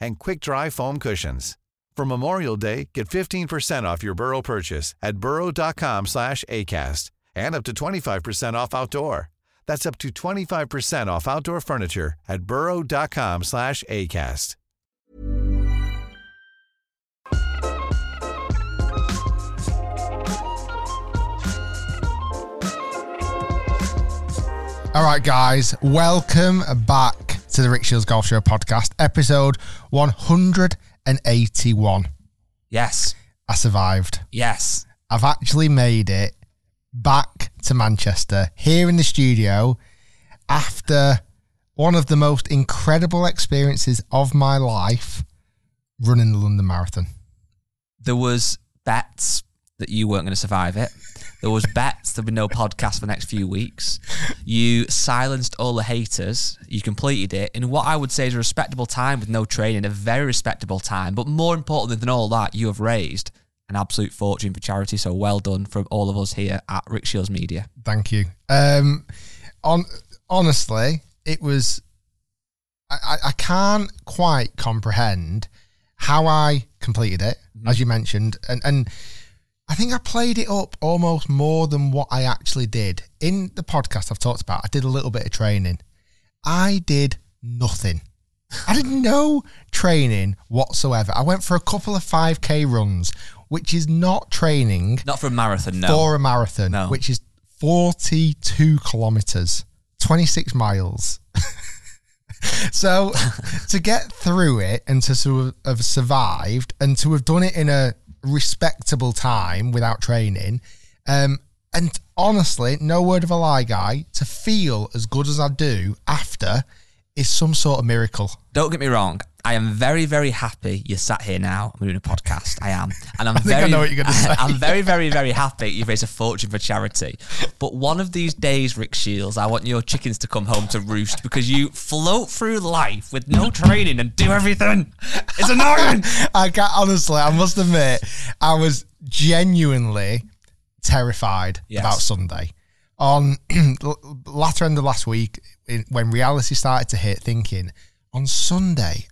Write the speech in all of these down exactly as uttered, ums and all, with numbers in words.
and quick-dry foam cushions. For Memorial Day, get fifteen percent off your Burrow purchase at burrow.com slash ACAST and up to twenty-five percent off outdoor. That's up to twenty-five percent off outdoor furniture at burrow.com slash ACAST. All right, guys, welcome back to the Rick Shields Golf Show podcast, episode one hundred eighty-one. Yes. I survived. Yes. I've actually made it back to Manchester, here in the studio, after one of the most incredible experiences of my life, running the London Marathon. There was bets that you weren't going to survive it. There was bets there'd be no podcast for the next few weeks. You silenced all the haters. You completed it in what I would say is a respectable time with no training, a very respectable time. But more importantly than all that, you have raised an absolute fortune for charity. So well done from all of us here at Rick Shields Media. Thank you. Um, on honestly, it was... I, I can't quite comprehend how I completed it, mm-hmm. as you mentioned. And... and I think I played it up almost more than what I actually did. In the podcast I've talked about, I did a little bit of training. I did nothing. I did no training whatsoever. I went for a couple of five K runs, which is not training. Not for a marathon, no. For a marathon, no. Which is forty-two kilometres, twenty-six miles. So to get through it and to have survived and to have done it in a respectable time without training, um and honestly, no word of a lie, guy, to feel as good as I do after is some sort of miracle. Don't get me wrong, I am very, very happy you're sat here now. I'm doing a podcast. I am, and I'm I very. I know what you're going to say. I'm very, very, very happy you've raised a fortune for charity. But one of these days, Rick Shields, I want your chickens to come home to roost because you float through life with no training and do everything. It's annoying. I can't, honestly, I must admit, I was genuinely terrified yes. about Sunday. On latter end of last week, when reality started to hit, thinking on Sunday,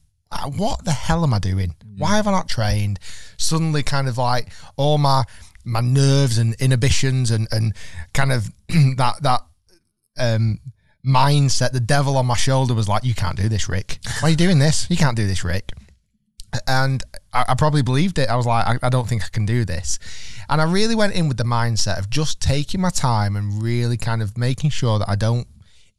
what the hell am I doing? Why have I not trained? Suddenly kind of like all my my nerves and inhibitions and, and kind of that that um, mindset, the devil on my shoulder was like, you can't do this, Rick. Why are you doing this? You can't do this, Rick. And I, I probably believed it. I was like, I, I don't think I can do this. And I really went in with the mindset of just taking my time and really kind of making sure that I don't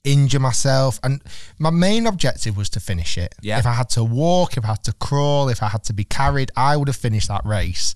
injure myself, and my main objective was to finish it. Yeah. If I had to walk, if I had to crawl, if I had to be carried, I would have finished that race.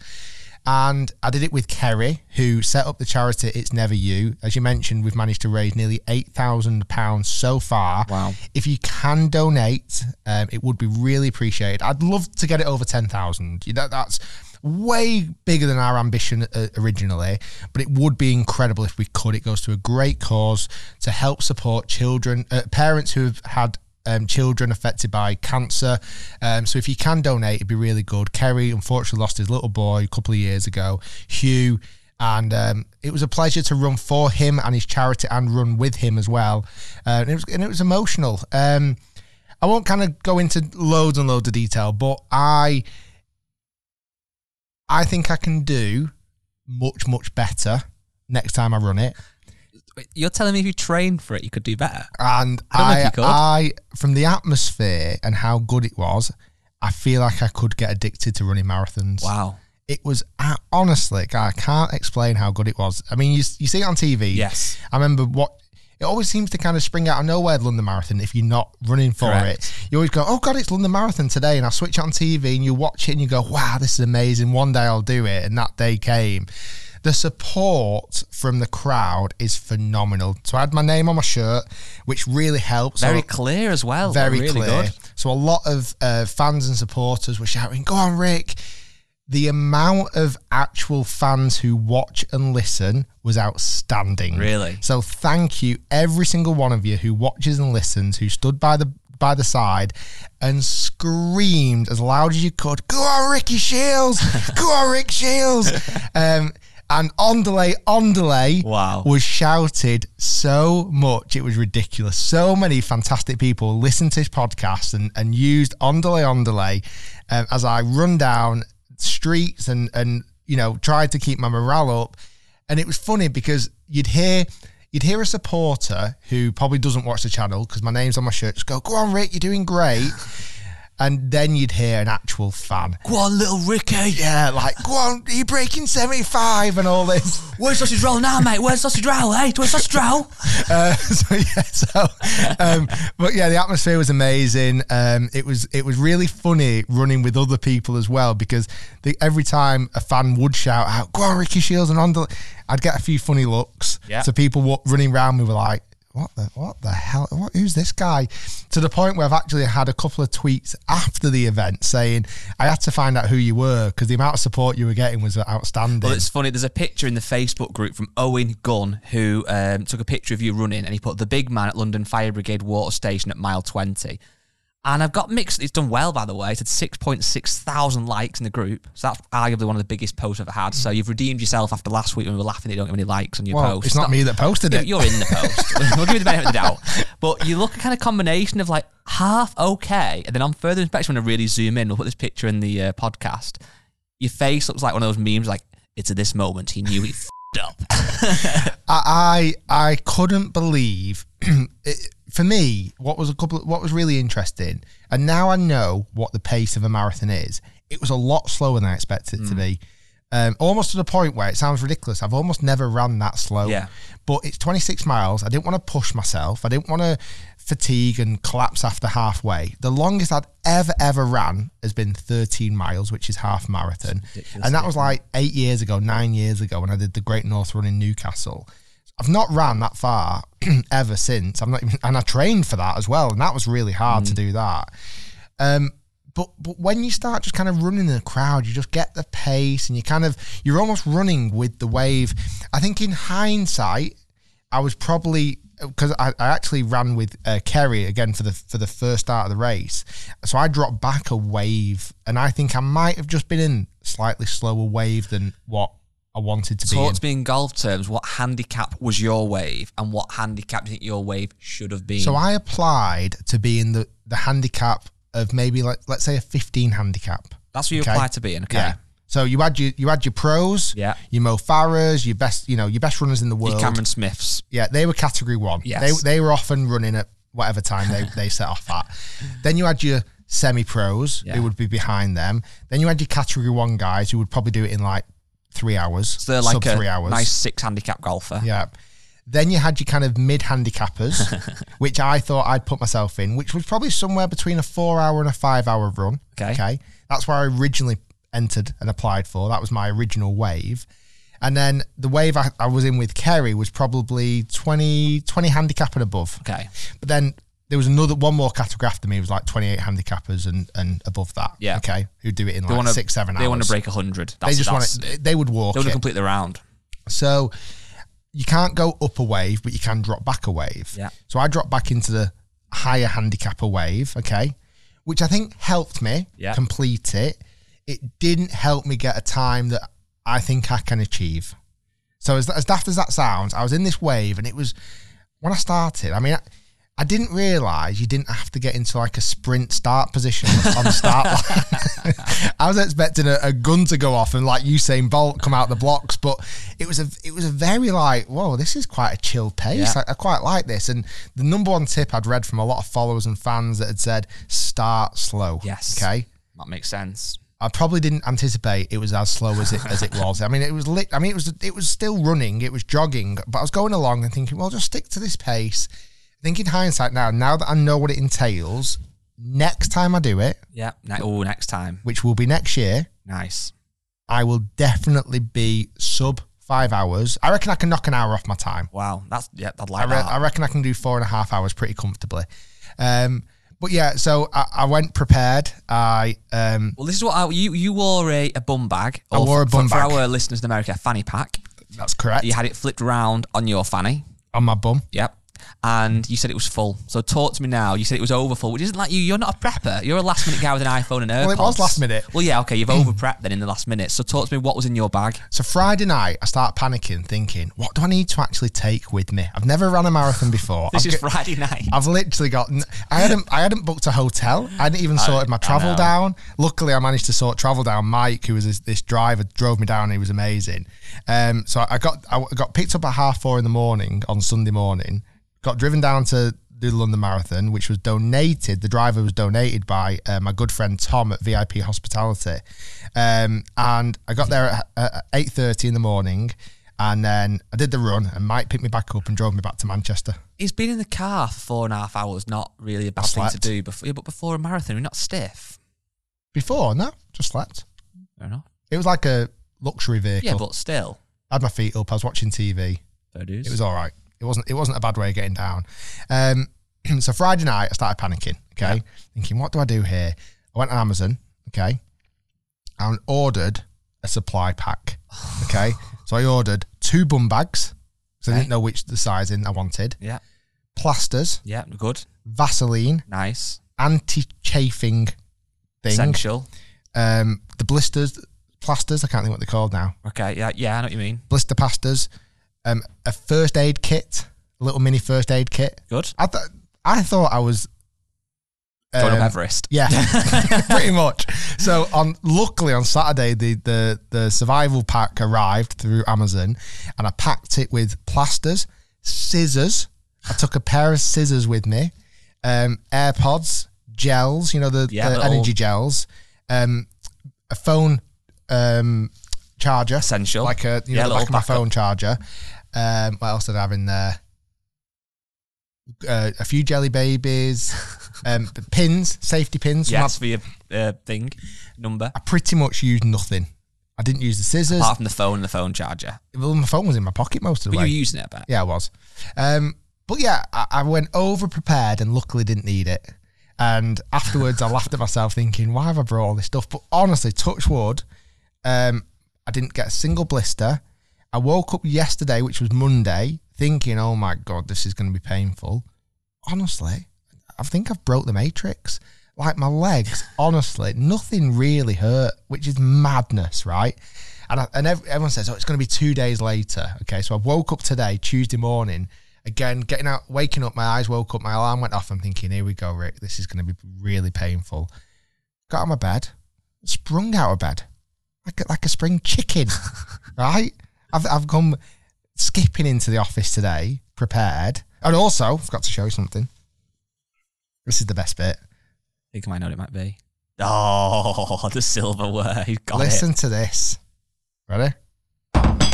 And I did it with Kerry, who set up the charity It's Never You. As you mentioned, we've managed to raise nearly eight thousand pounds so far. Wow! If you can donate, um, it would be really appreciated. I'd love to get it over ten thousand. You know, that's way bigger than our ambition uh, originally, but it would be incredible if we could. It goes to a great cause to help support children, uh, parents who have had um, children affected by cancer. Um, so if you can donate, it'd be really good. Kerry, unfortunately, lost his little boy a couple of years ago, Hugh, and um, it was a pleasure to run for him and his charity and run with him as well. Uh, and, it was, and it was emotional. Um, I won't kind of go into loads and loads of detail, but I... I think I can do much, much better next time I run it. You're telling me if you trained for it, you could do better? And I, I, you could. I, from the atmosphere and how good it was, I feel like I could get addicted to running marathons. Wow. It was, I, honestly, I can't explain how good it was. I mean, you, you see it on T V. Yes. I remember what, it always seems to kind of spring out of nowhere, London Marathon, if you're not running for Correct. it. You always go, oh God, it's London Marathon today. And I switch on T V and you watch it and you go, wow, this is amazing. One day I'll do it. And that day came. The support from the crowd is phenomenal. So I had my name on my shirt, which really helps. Very so, clear as well. Very really clear. Good. So a lot of uh, fans and supporters were shouting, "Go on, Rick." The amount of actual fans who watch and listen was outstanding. Really? So thank you, every single one of you who watches and listens, who stood by the by the side and screamed as loud as you could, "Go on, Ricky Shields! Go on, Rick Shields!" Um, and on delay, on delay, wow, was shouted so much. It was ridiculous. So many fantastic people listened to this podcast and, and used on delay, on delay um, as I run down streets and, and, you know, tried to keep my morale up. And it was funny because you'd hear... You'd hear a supporter who probably doesn't watch the channel because my name's on my shirt just go, "Go on, Rick, you're doing great." And then you'd hear an actual fan, "Go on, little Ricky." Yeah, like, "Go on, are you breaking seventy-five and all this? Where's sausage roll now, mate? Where's sausage roll, eh? Where's sausage roll?" Uh, so, yeah, so, um, but yeah, the atmosphere was amazing. Um, it was it was really funny running with other people as well because the, every time a fan would shout out, "Go on, Ricky Shields," and on, I'd get a few funny looks. Yeah. So people w- running around me were like, What the what the hell? What, who's this guy? To the point where I've actually had a couple of tweets after the event saying I had to find out who you were because the amount of support you were getting was outstanding. Well, it's funny. There's a picture in the Facebook group from Owen Gunn who um, took a picture of you running and he put "the big man at London Fire Brigade Water Station at mile twenty." And I've got mixed. It's done well, by the way. It's had six point six thousand likes in the group. So that's arguably one of the biggest posts I've ever had. So you've redeemed yourself after last week when we were laughing that you don't get many likes on your well, post. It's not, not me that posted it. You're in the post. We'll give you the benefit of the doubt. But you look a kind of combination of like half okay. And then on further inspection, when I really zoom in, we'll put this picture in the uh, podcast. Your face looks like one of those memes like, "It's at this moment he knew he f***ed up." I, I couldn't believe... it, For me, what was a couple of, what was really interesting, and now I know what the pace of a marathon is, it was a lot slower than I expected it mm. to be. Um, almost to the point where it sounds ridiculous. I've almost never run that slow. Yeah. But it's twenty-six miles. I didn't want to push myself. I didn't want to fatigue and collapse after halfway. The longest I'd ever, ever ran has been thirteen miles, which is half marathon. And that was like eight years ago, nine years ago when I did the Great North Run in Newcastle. I've not ran that far ever since. I'm not even, and I trained for that as well, and that was really hard mm. to do that. Um, but but when you start just kind of running in the crowd, you just get the pace, and you kind of you're almost running with the wave. I think in hindsight, I was probably because I, I actually ran with uh, Kerry again for the for the first start of the race, so I dropped back a wave, and I think I might have just been in slightly slower wave than what I wanted to be in. Talk to me in golf terms, what handicap was your wave and what handicap do you think your wave should have been? So I applied to be in the, the handicap of maybe like, let's say a fifteen handicap. That's what you okay? apply to be in, okay. Yeah. So you had your, you had your pros, yeah. your Mo Farahs, your best, you know, your best runners in the world. Your Cameron Smiths. Yeah, they were category one. Yes. They, they were often running at whatever time they, they set off at. Then you had your semi-pros yeah. who would be behind them. Then you had your category one guys who would probably do it in like three hours. So they're like sub three hours. Nice six handicap golfer. Yeah. Then you had your kind of mid handicappers, which I thought I'd put myself in, which was probably somewhere between a four hour and a five hour run. Okay. Okay. That's where I originally entered and applied for. That was my original wave. And then the wave I, I was in with Kerry was probably twenty, twenty handicap and above. Okay. But then there was another one more category after me. It was like twenty-eight handicappers and, and above that. Yeah. Okay. Who do it in they like wanna, six, seven hours. They want to break one hundred. That's, they just want it. They would walk. They want to complete the round. So you can't go up a wave, but you can drop back a wave. Yeah. So I dropped back into the higher handicapper wave, okay, which I think helped me yeah. complete it. It didn't help me get a time that I think I can achieve. So as, as daft as that sounds, I was in this wave and it was, when I started, I mean, I, I didn't realise you didn't have to get into like a sprint start position on the start line. I was expecting a, a gun to go off and like Usain Bolt come out the blocks, but it was a it was a very like, whoa, this is quite a chill pace. Yeah. I, I quite like this. And the number one tip I'd read from a lot of followers and fans that had said, start slow. Yes. Okay. That makes sense. I probably didn't anticipate it was as slow as it as it was. I mean, it was lit. I mean, it was it was still running. It was jogging, but I was going along and thinking, well, just stick to this pace. I think in hindsight now, now that I know what it entails, next time I do it... Yeah, ne- oh, next time. Which will be next year. Nice. I will definitely be sub five hours. I reckon I can knock an hour off my time. Wow, that's yeah, I'd like I re- that. I reckon I can do four and a half hours pretty comfortably. Um, but yeah, so I, I went prepared. I um, well, this is what I, you you wore a, a bum bag. I wore a bum for, bag for our listeners in America. A fanny pack. That's correct. You had it flipped round on your fanny. On my bum. Yep. And you said it was full. So talk to me now. You said it was overfull, which isn't like you. You're not a prepper. You're a last minute guy with an iPhone and AirPods. Well, it was last minute. Well, yeah, okay. You've over prepped then in the last minute. So talk to me, what was in your bag? So Friday night, I start panicking, thinking, what do I need to actually take with me? I've never run a marathon before. This I've is g- Friday night. I've literally got, I hadn't, I hadn't booked a hotel. I hadn't even I, sorted my travel down. Luckily, I managed to sort travel down. Mike, who was this, this driver, drove me down. And he was amazing. Um, so I got, I got picked up at half four in the morning on Sunday morning. Got driven down to the London Marathon, which was donated. The driver was donated by uh, my good friend Tom at V I P Hospitality. Um, and I got there at, at eight thirty in the morning, and then I did the run, and Mike picked me back up and drove me back to Manchester. He's been in the car for four and a half hours, not really a bad thing to do. Before, yeah, but before a marathon, you're not stiff. Before, no, just slept. Fair enough. It was like a luxury vehicle. Yeah, but still. I had my feet up, I was watching T V. Fair dues. It was all right. It wasn't It wasn't a bad way of getting down. Um, so Friday night, I started panicking, okay? Yeah. Thinking, what do I do here? I went on Amazon, okay? And ordered a supply pack, okay? So I ordered two bum bags, because okay. I didn't know which the sizing I wanted. Yeah. Plasters. Yeah, good. Vaseline. Nice. Anti-chafing thing. Essential. Um, the blisters, plasters, I can't think what they're called now. Okay, yeah, yeah, I know what you mean. Blister pasters. Um, a first aid kit, a little mini first aid kit. Good. I thought I thought I was um, going up Everest. Yeah, pretty much. So on, luckily on Saturday the, the the survival pack arrived through Amazon, and I packed it with plasters, scissors. I took a pair of scissors with me, um, AirPods, gels, you know the, yeah, the energy gels, um, a phone. Um, charger. Essential. Like a, you know, yeah, the back of my phone up. Charger. Um, what else did I have in there? Uh, a few jelly babies, um, pins, safety pins. Yes, for your uh, thing, number. I pretty much used nothing. I didn't use the scissors. Apart from the phone and the phone charger. Well, my phone was in my pocket most of the but way. You were using it, I bet. Yeah, I was. Um, but yeah, I, I went over prepared and luckily didn't need it. And afterwards, I laughed at myself thinking, why have I brought all this stuff? But honestly, touch wood, um, I didn't get a single blister. I woke up yesterday, which was Monday, thinking, oh my God, this is going to be painful. Honestly, I think I've broke the matrix. Like my legs, honestly, nothing really hurt, which is madness, right? And, I, and everyone says, oh, it's going to be two days later. Okay, so I woke up today, Tuesday morning, again, getting out, waking up, my eyes woke up, my alarm went off. I'm thinking, here we go, Rick, this is going to be really painful. Got out of my bed, sprung out of bed. Like a, like a spring chicken, right? I've I've come skipping into the office today, prepared. And also, I've got to show you something. This is the best bit. I think I might know what it might be. Oh, the silverware. You've got Listen it. Listen to this. Ready?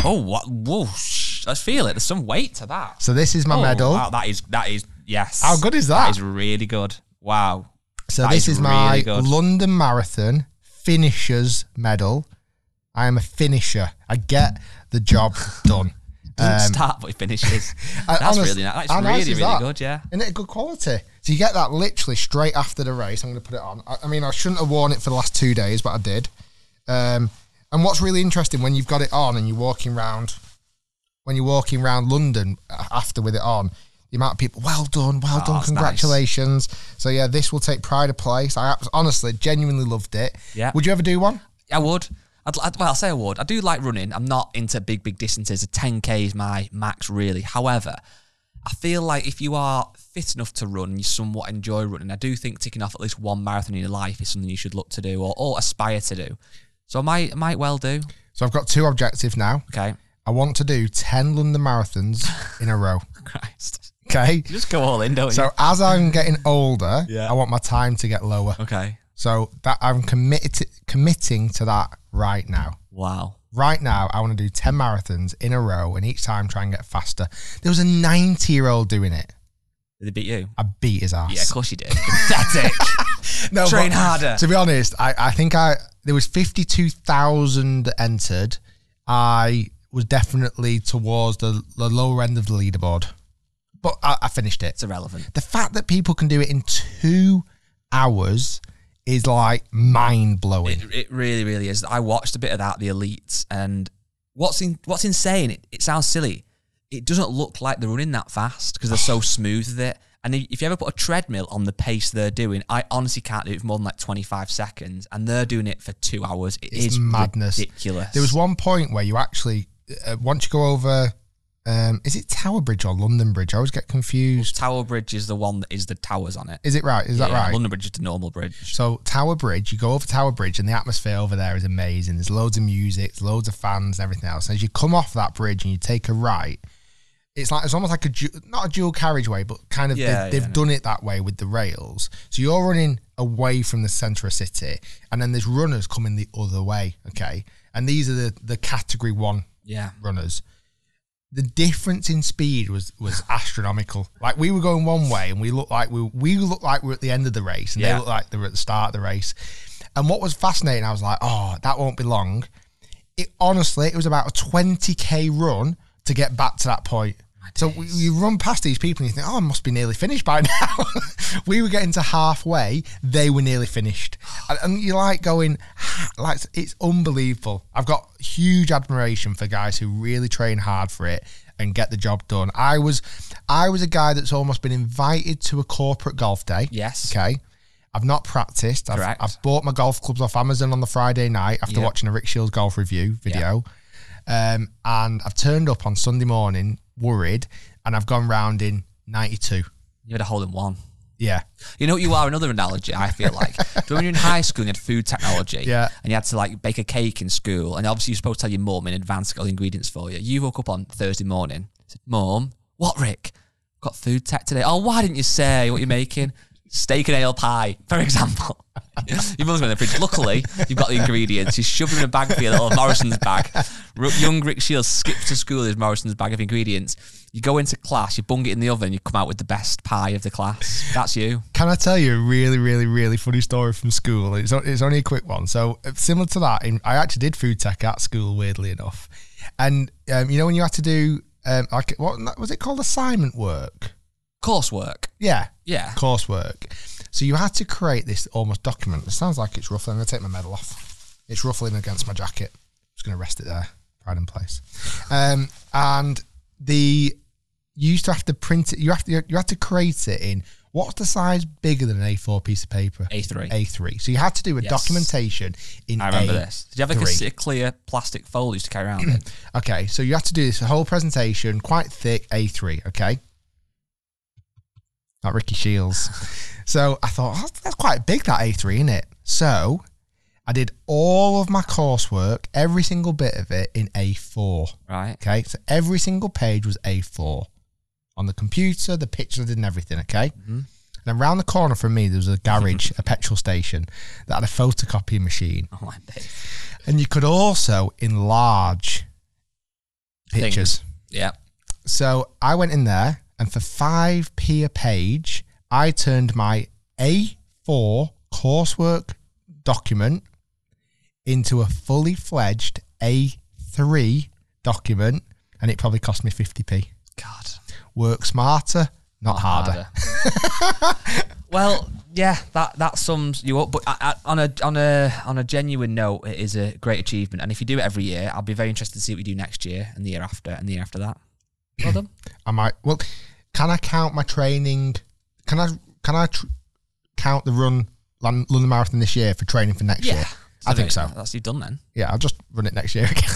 Oh, what? Whoosh. Let's feel it. There's some weight to that. So this is my oh, medal. Wow, that is, that is, yes. How good is that? That is really good. Wow. So that this is, is really my good. London Marathon Finisher's Medal. I am a finisher. I get the job done. Doesn't um, start, but it finishes. That's honest, really nice. That's really, nice really that? good, yeah. Isn't it good quality? So you get that literally straight after the race. I'm going to put it on. I, I mean, I shouldn't have worn it for the last two days, but I did. Um, and what's really interesting, when you've got it on and you're walking around, when you're walking around London after with it on, the amount of people, well done, well oh, done, congratulations. Nice. So yeah, this will take pride of place. I honestly, genuinely loved it. Yeah. Would you ever do one? I would. I'd, I'd, well, I'll say I would. I do like running. I'm not into big, big distances. A ten K is my max, really. However, I feel like if you are fit enough to run and you somewhat enjoy running, I do think ticking off at least one marathon in your life is something you should look to do or, or aspire to do. So I might, might well do. So I've got two objectives now. Okay. I want to do ten London marathons in a row. Christ. Okay. You just go all in, don't so you? So as I'm getting older, yeah. I want my time to get lower. Okay. So that I'm committed to, committing to that right now. Wow. Right now, I want to do ten marathons in a row and each time try and get faster. There was a ninety-year-old doing it. Did they beat you? I beat his ass. Yeah, of course you did. Pathetic. No, Train harder. To be honest, I, I think I there was fifty-two thousand entered. I was definitely towards the, the lower end of the leaderboard. But I, I finished it. It's irrelevant. The fact that people can do it in two hours is like mind-blowing. It, it really, really is. I watched a bit of that, the elites, and what's in, what's insane, it, it sounds silly, it doesn't look like they're running that fast because they're so smooth with it. And if you ever put a treadmill on the pace they're doing, I honestly can't do it for more than like twenty-five seconds, and they're doing it for two hours. It it's is madness. Ridiculous. There was one point where you actually, uh, once you go over, um, is it Tower Bridge or London Bridge? I always get confused. Well, Tower Bridge is the one that is the towers on it. Is it right? Is yeah, that right? London Bridge is the normal bridge. So Tower Bridge, you go over Tower Bridge, and the atmosphere over there is amazing. There's loads of music, loads of fans, and everything else. As you come off that bridge and you take a right, It's like it's almost like a not a dual carriageway, but kind of yeah, they, they've yeah, done no. it that way with the rails. So you're running away from the centre of city, and then there's runners coming the other way. Okay, and these are the the category one yeah. runners. The difference in speed was was astronomical. Like we were going one way, and we looked like we we looked like we we're at the end of the race, and yeah. they looked like they were at the start of the race. And what was fascinating, I was like, oh, that won't be long. It honestly, it was about a twenty k run to get back to that point. So you run past these people and you think, oh, I must be nearly finished by now. We were getting to halfway. They were nearly finished. And, and you're like going, like, it's unbelievable. I've got huge admiration for guys who really train hard for it and get the job done. I was, I was a guy that's almost been invited to a corporate golf day. Yes. Okay. I've not practiced. I've, I've bought my golf clubs off Amazon on the Friday night after yep. watching a Rick Shields golf review video. Yep. Um, and I've turned up on Sunday morning worried, and I've gone round in ninety-two. You had a hole in one. Yeah. You know what you are? Another analogy, I feel like. Do you remember in high school and you had food technology? Yeah. And you had to like bake a cake in school, and obviously you're supposed to tell your mum in advance all the ingredients for you. You woke up on Thursday morning, said, Mum, what, Rick? I've got food tech today. Oh, why didn't you say what you're making? Steak and ale pie, for example. Your mum's been in the fridge. Luckily, you've got the ingredients. You shove them in a bag for your little Morrison's bag. R young Rick Shields skips to school with his Morrison's bag of ingredients. You go into class, you bung it in the oven, you come out with the best pie of the class. That's you. Can I tell you a really, really, really funny story from school? It's, it's only a quick one. So similar to that, in, I actually did food tech at school, weirdly enough. And um, you know when you had to do, um, like, what was it called? Assignment work? Coursework. Yeah. Yeah. Coursework. So you had to create this almost document. It sounds like it's ruffling. I'm going to take my medal off. It's ruffling against my jacket. I'm just going to rest it there. Pride in place. Um, and the, you used to have to print it. You have to, you had to create it in, what's the size bigger than an A four piece of paper? A three. A three. So you had to do a yes. documentation in A three. I remember A three. This. Did you have like a, a clear plastic fold you used to carry around then? Okay. So you had to do this whole presentation, quite thick, A three. Okay. Not Ricky Shields. So I thought, oh, that's quite big, that A three, isn't it? So I did all of my coursework, every single bit of it, in A four. Right. Okay, so every single page was A four. On the computer, the pictures and everything, okay? Mm-hmm. And around the corner from me, there was a garage, a petrol station, that had a photocopy machine. Oh, I bet. And you could also enlarge pictures. Things. Yeah. So I went in there, and for five p a page, I turned my A four coursework document into a fully fledged A three document, and it probably cost me fifty p. God. Work smarter, not, not harder. harder. Well, yeah, that, that sums you up. But I, I, on, a, on, a, on a genuine note, it is a great achievement. And if you do it every year, I'll be very interested to see what we do next year and the year after and the year after that. Well done. I might. Well, can I count my training? Can I can I tr count the run London Marathon this year for training for next yeah, year? So I think so. That's you done then. Yeah, I'll just run it next year again.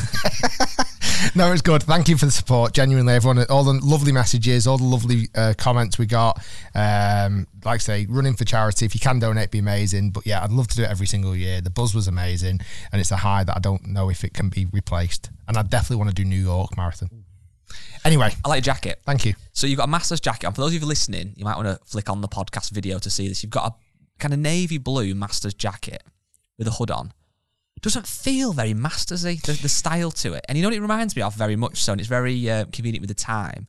No, it's good. Thank you for the support. Genuinely, everyone, all the lovely messages, all the lovely uh, comments we got. Um, like I say, running for charity. If you can donate, it'd be amazing. But yeah, I'd love to do it every single year. The buzz was amazing, and it's a high that I don't know if it can be replaced. And I definitely want to do New York Marathon. Anyway, I like your jacket. Thank you. So you've got a Masters jacket on. For those of you listening, you might want to flick on the podcast video to see this. You've got a kind of navy blue Masters jacket with a hood on. It doesn't feel very Masters-y, the, the style to it. And you know what it reminds me of very much so, and it's very uh, convenient with the time.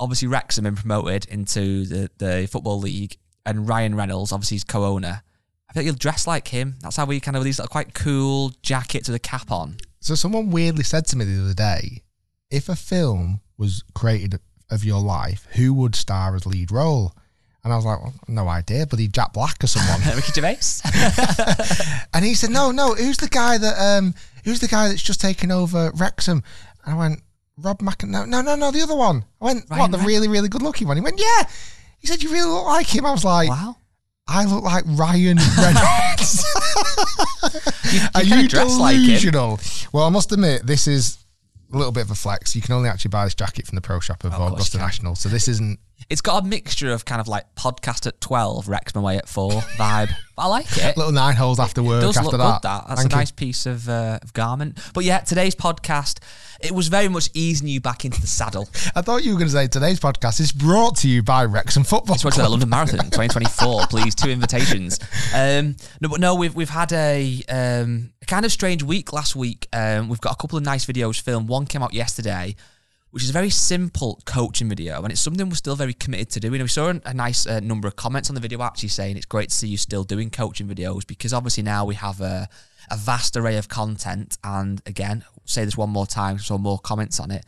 Obviously, Wrexham have been promoted into the, the Football League, and Ryan Reynolds, obviously, is co-owner. I think you'll dress like him. That's how we kind of, these quite cool jackets with a cap on. So someone weirdly said to me the other day, if a film was created of your life, who would star as lead role? And I was like, well, no idea, but he Jack Black or someone. Ricky Gervais. And he said, no, no, who's the guy that, um, who's the guy that's just taken over Wrexham? And I went, Rob Macken. No, no, no, no, the other one. I went, Ryan what, the Ryan? really, really good looking one? He went, yeah. He said, you really look like him. I was like, wow. I look like Ryan Reynolds. you, you Are you delusional? Like well, I must admit, this is a little bit of a flex. You can only actually buy this jacket from the pro shop of oh, Augusta National, so this isn't... It's got a mixture of kind of like podcast at twelve, Wrexham away at four vibe. But I like it. Little nine holes after work. It does after look that. Good, that. That's Thank a nice you. piece of, uh, of garment. But yeah, today's podcast, it was very much easing you back into the saddle. I thought you were going to say today's podcast is brought to you by Wrexham Football It's Club. To the London Marathon twenty twenty-four. Please, two invitations. Um, no, but no, we've we've had a, um, a kind of strange week last week. Um, we've got a couple of nice videos filmed. One came out yesterday, which is a very simple coaching video, and it's something we're still very committed to doing. We saw a nice uh, number of comments on the video actually saying it's great to see you still doing coaching videos, because obviously now we have a, a vast array of content, and again, say this one more time, so more comments on it.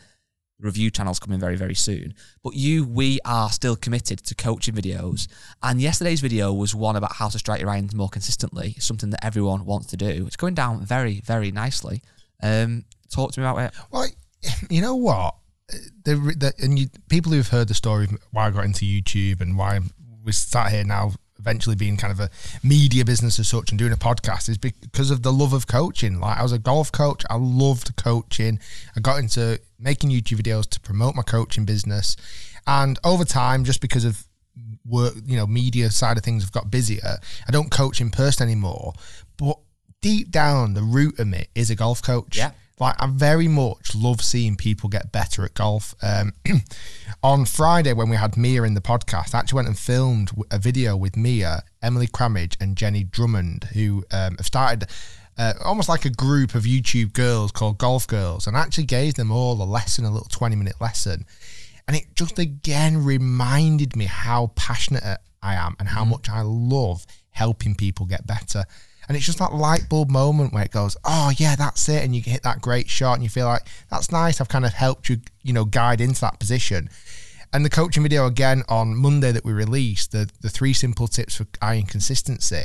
Review channel's coming very, very soon. But you, we are still committed to coaching videos. And yesterday's video was one about how to strike your irons more consistently, something that everyone wants to do. It's going down very, very nicely. Um, talk to me about it. Well, you know what? The, the, and you, people who've heard the story of why I got into YouTube and why we sat here now eventually being kind of a media business as such and doing a podcast is because of the love of coaching. Like, I was a golf coach. I loved coaching. I got into making YouTube videos to promote my coaching business. And over time, just because of work, you know, media side of things have got busier, I don't coach in person anymore. But deep down, the root of it is a golf coach. Yeah. Like, I very much love seeing people get better at golf. Um, on Friday, when we had Mia in the podcast, I actually went and filmed a video with Mia, Emily Cramage, and Jenny Drummond, who um, have started uh, almost like a group of YouTube girls called Golf Girls, and I actually gave them all a lesson, a little twenty-minute lesson. And it just, again, reminded me how passionate I am and how much I love helping people get better. And it's just that light bulb moment where it goes, oh, yeah, that's it. And you hit that great shot and you feel like, that's nice. I've kind of helped you, you know, guide into that position. And the coaching video, again, on Monday that we released, the, the three simple tips for iron consistency.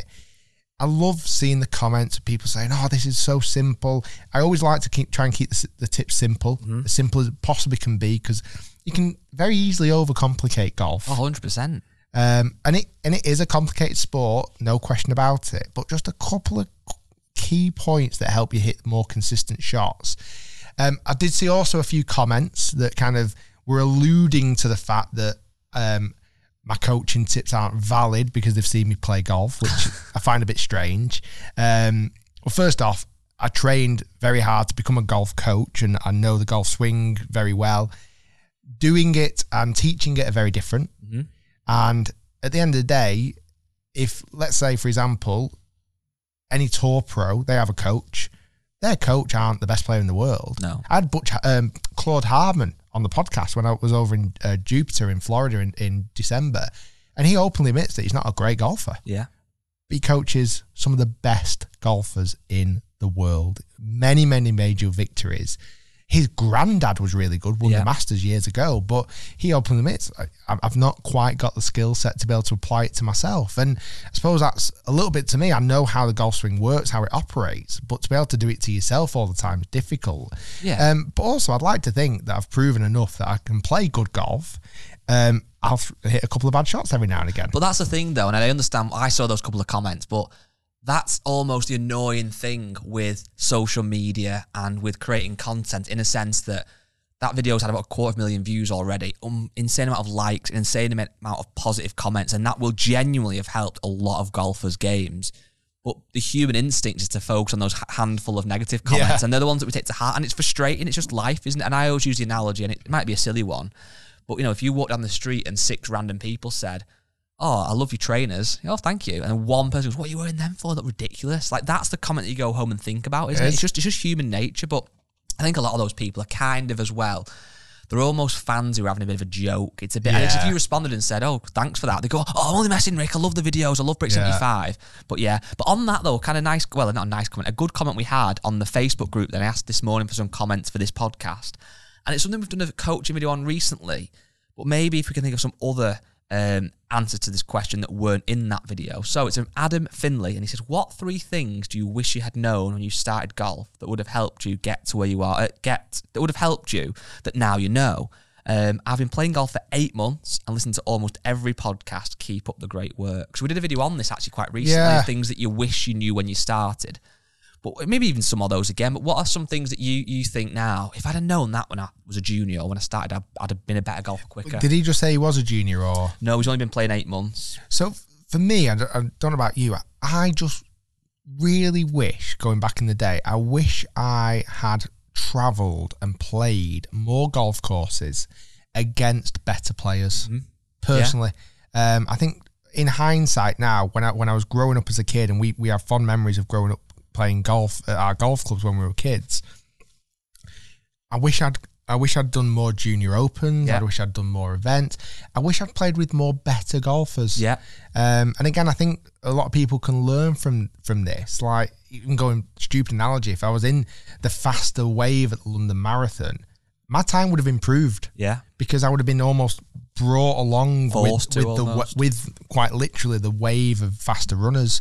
I love seeing the comments of people saying, oh, this is so simple. I always like to keep try and keep the, the tips simple, mm-hmm. as simple as it possibly can be, because you can very easily overcomplicate golf. Oh, one hundred percent. Um, and it and it is a complicated sport, no question about it, but just a couple of key points that help you hit more consistent shots. Um, I did see also a few comments that kind of were alluding to the fact that um, my coaching tips aren't valid because they've seen me play golf, which I find a bit strange. Um, well, first off, I trained very hard to become a golf coach and I know the golf swing very well. Doing it and teaching it are very different. Mm-hmm. And at the end of the day, if, let's say, for example, any tour pro, they have a coach. Their coach aren't the best player in the world. No. I had Butch, um, Claude Hardman on the podcast when I was over in uh, Jupiter in Florida in, in December. And he openly admits that he's not a great golfer. Yeah. But he coaches some of the best golfers in the world. Many, many major victories. His granddad was really good, won yeah. the Masters years ago, but he openly admits, I, I've not quite got the skill set to be able to apply it to myself. And I suppose that's a little bit to me. I know how the golf swing works, how it operates, but to be able to do it to yourself all the time is difficult. Yeah. Um, but also, I'd like to think that I've proven enough that I can play good golf. Um, I'll hit a couple of bad shots every now and again. But that's the thing, though, and I understand, I saw those couple of comments, but... That's almost the annoying thing with social media and with creating content, in a sense that that video's had about a quarter of a million views already, um, insane amount of likes, insane amount of positive comments, and that will genuinely have helped a lot of golfers' games. But the human instinct is to focus on those handful of negative comments, yeah. and they're the ones that we take to heart, and it's frustrating. It's just life, isn't it? And I always use the analogy, and it might be a silly one, but you know, if you walk down the street and six random people said, oh, I love your trainers. Oh, thank you. And one person goes, what are you wearing them for? That's ridiculous. Like, that's the comment that you go home and think about, isn't it? It is. It's just, it's just human nature. But I think a lot of those people are kind of as well. they're almost fans who are having a bit of a joke. It's a bit, yeah. If you responded and said, oh, thanks for that, they go, oh, I'm only messing, Rick. I love the videos. I love Brick seventy-five. Yeah. But yeah, but on that though, kind of nice, well, not a nice comment, a good comment we had on the Facebook group that I asked this morning for some comments for this podcast. And it's something we've done a coaching video on recently, but maybe if we can think of some other um, answer to this question that weren't in that video. So it's from Adam Finley, and he says, what three things do you wish you had known when you started golf that would have helped you get to where you are, uh, get that would have helped you that now you know? Um, I've been playing golf for eight months and listened to almost every podcast. Keep up the great work. So we did a video on this actually quite recently, yeah. Things that you wish you knew when you started. But maybe even some of those again. But what are some things that you you think now? If I'd have known that when I was a junior, or when I started, I'd, I'd have been a better golfer quicker. Did he just say he was a junior, or no? He's only been playing eight months. So for me, I don't know about you. I just really wish, going back in the day, I wish I had travelled and played more golf courses against better players. Mm-hmm. Personally, yeah. um, I think in hindsight now, when I when I was growing up as a kid, and we we have fond memories of growing up playing golf at our golf clubs when we were kids. I wish I'd I wish I'd done more junior opens. Yeah. I wish I'd done more events. I wish I'd played with more better golfers. Yeah. Um, and again, I think a lot of people can learn from from this. Like, even going stupid analogy, if I was in the faster wave at the London Marathon, my time would have improved. Yeah. Because I would have been almost brought along Forced with, with the with quite literally the wave of faster runners.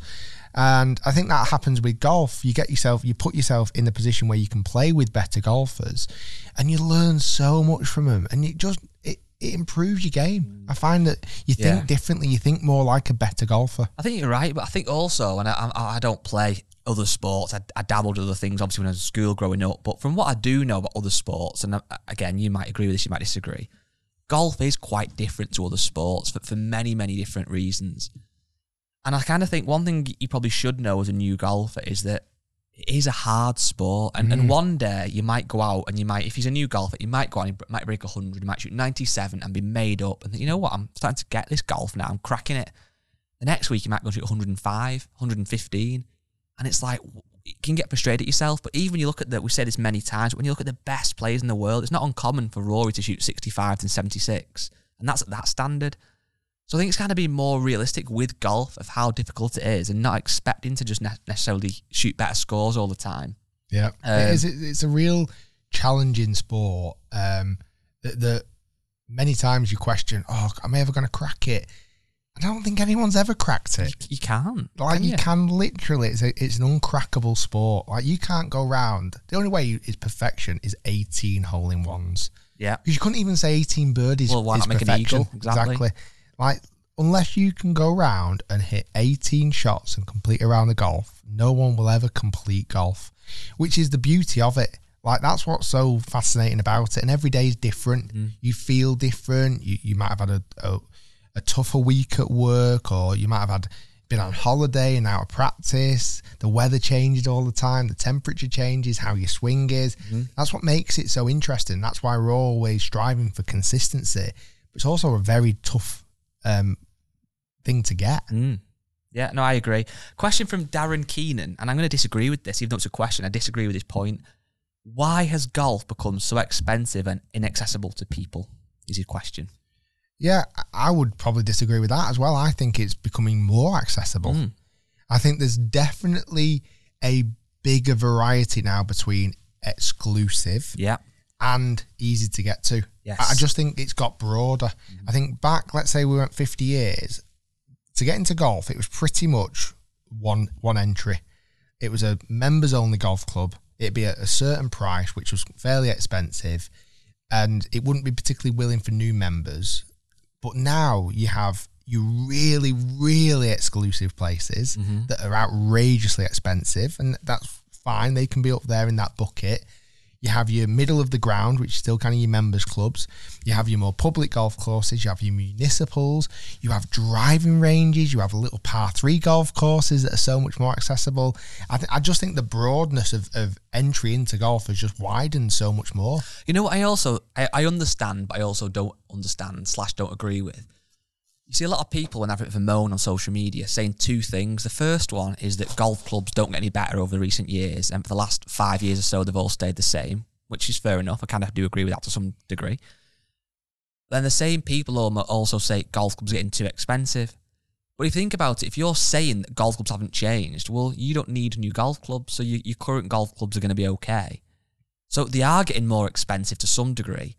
And I think that happens with golf. You get yourself, you put yourself in the position where you can play with better golfers and you learn so much from them, and it just, it, it improves your game. I find that you think yeah. differently, you think more like a better golfer. I think you're right, but I think also, and I, I, I don't play other sports, I, I dabbled other things obviously when I was in school growing up, but from what I do know about other sports, and again, you might agree with this, you might disagree, golf is quite different to other sports for, for many, many different reasons. And I kind of think one thing you probably should know as a new golfer is that it is a hard sport. And, mm. and one day you might go out and you might, if he's a new golfer, you might go out and he might break one hundred, you might shoot ninety-seven and be made up. And think, you know what, I'm starting to get this golf now, I'm cracking it. The next week you might go shoot one hundred five, one hundred fifteen. And it's like, you can get frustrated at yourself. But even you look at the, we say this many times, but when you look at the best players in the world, it's not uncommon for Rory to shoot sixty-five and seventy-six. And that's at that standard. So I think it's kind of being more realistic with golf of how difficult it is, and not expecting to just ne necessarily shoot better scores all the time. Yeah, um, it is, it's a real challenging sport um, that, that many times you question, oh, am I ever going to crack it? I don't think anyone's ever cracked it. You, you can. Like, can you? you can literally, it's, a, it's an uncrackable sport. Like, you can't go round. The only way you, is perfection is eighteen hole-in-ones. Yeah. Because you couldn't even say eighteen birdies. Well, why not make an eagle? Exactly. exactly. Like, unless you can go round and hit eighteen shots and complete a round of golf, no one will ever complete golf, which is the beauty of it. Like, that's what's so fascinating about it. And every day is different. Mm. You feel different. You, you might have had a, a, a tougher week at work, or you might have had been on holiday and out of practice. The weather changes all the time. The temperature changes, how your swing is. Mm. That's what makes it so interesting. That's why we're always striving for consistency. But it's also a very tough Um, thing to get. Mm. Yeah, no, I agree. Question from Darren Keenan, and I'm going to disagree with this, even though it's a question, I disagree with his point. Why has golf become so expensive and inaccessible to people, is his question. Yeah, I would probably disagree with that as well. I think it's becoming more accessible. Mm. I think there's definitely a bigger variety now between exclusive yeah. and easy to get to. Yes. I just think it's got broader. Mm-hmm. I think back, let's say we went fifty years, to get into golf, it was pretty much one one entry. It was a members only golf club. It'd be at a certain price, which was fairly expensive, and it wouldn't be particularly willing for new members. But now you have your really, really exclusive places mm-hmm. that are outrageously expensive, and that's fine. They can be up there in that bucket. You have your middle of the ground, which is still kind of your members' clubs. You have your more public golf courses. You have your municipals. You have driving ranges. You have little par three golf courses that are so much more accessible. I, th I just think the broadness of, of entry into golf has just widened so much more. You know what I also, I, I understand, but I also don't understand slash don't agree with. You see a lot of people when I've written for moan on social media saying two things. The first one is that golf clubs don't get any better over the recent years, and for the last five years or so, they've all stayed the same, which is fair enough. I kind of do agree with that to some degree. Then the same people also say golf clubs are getting too expensive. But if you think about it, if you're saying that golf clubs haven't changed, well, you don't need new golf clubs, so you, your current golf clubs are going to be okay. So they are getting more expensive to some degree.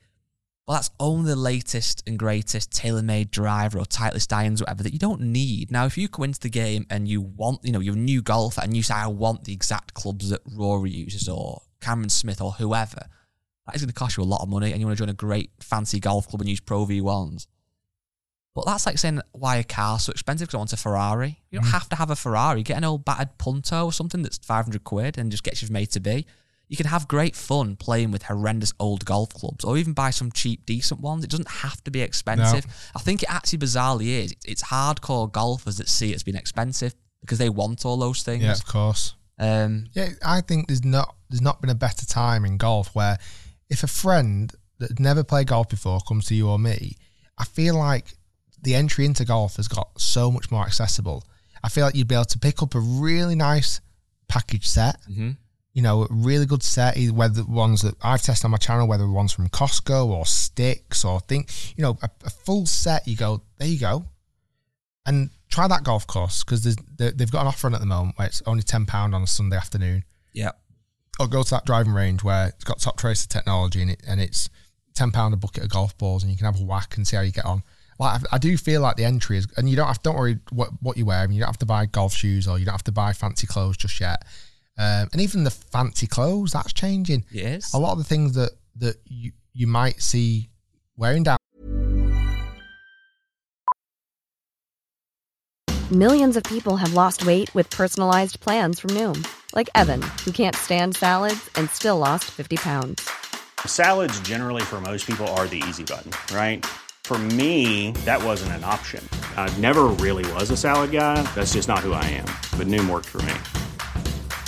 Well, that's only the latest and greatest tailor-made driver or tightest irons, whatever, that you don't need. Now, if you come into the game and you want, you know, your new golfer and you say, I want the exact clubs that Rory uses or Cameron Smith or whoever, that is going to cost you a lot of money, and you want to join a great fancy golf club and use Pro V ones. But that's like saying, why are cars so expensive? Because I want a Ferrari. You don't mm. have to have a Ferrari. Get an old battered Punto or something that's five hundred quid and just gets you from A to B. You can have great fun playing with horrendous old golf clubs, or even buy some cheap, decent ones. It doesn't have to be expensive. No. I think it actually bizarrely is. It's hardcore golfers that see it's been expensive because they want all those things. Yeah, of course. Um, yeah, I think there's not there's not been a better time in golf where if a friend that never played golf before comes to you or me, I feel like the entry into golf has got so much more accessible. I feel like you'd be able to pick up a really nice package set. Mm-hmm. You know, a really good set, either whether ones that I've tested on my channel, whether ones from Costco or Sticks or think, you know, a, a full set, you go, there you go. And try that golf course because they've got an offer on at the moment where it's only ten pounds on a Sunday afternoon. Yeah. Or go to that driving range where it's got top tracer technology and, it, and it's ten pounds a bucket of golf balls and you can have a whack and see how you get on. Like, I, I do feel like the entry is, and you don't have, don't worry what, what you wear. I mean, you don't have to buy golf shoes or you don't have to buy fancy clothes just yet. Um, and even the fancy clothes, that's changing. Yes. A lot of the things that, that you, you might see wearing down. Millions of people have lost weight with personalized plans from Noom. Like Evan, who can't stand salads and still lost fifty pounds. Salads generally for most people are the easy button, right? For me, that wasn't an option. I never really was a salad guy. That's just not who I am. But Noom worked for me.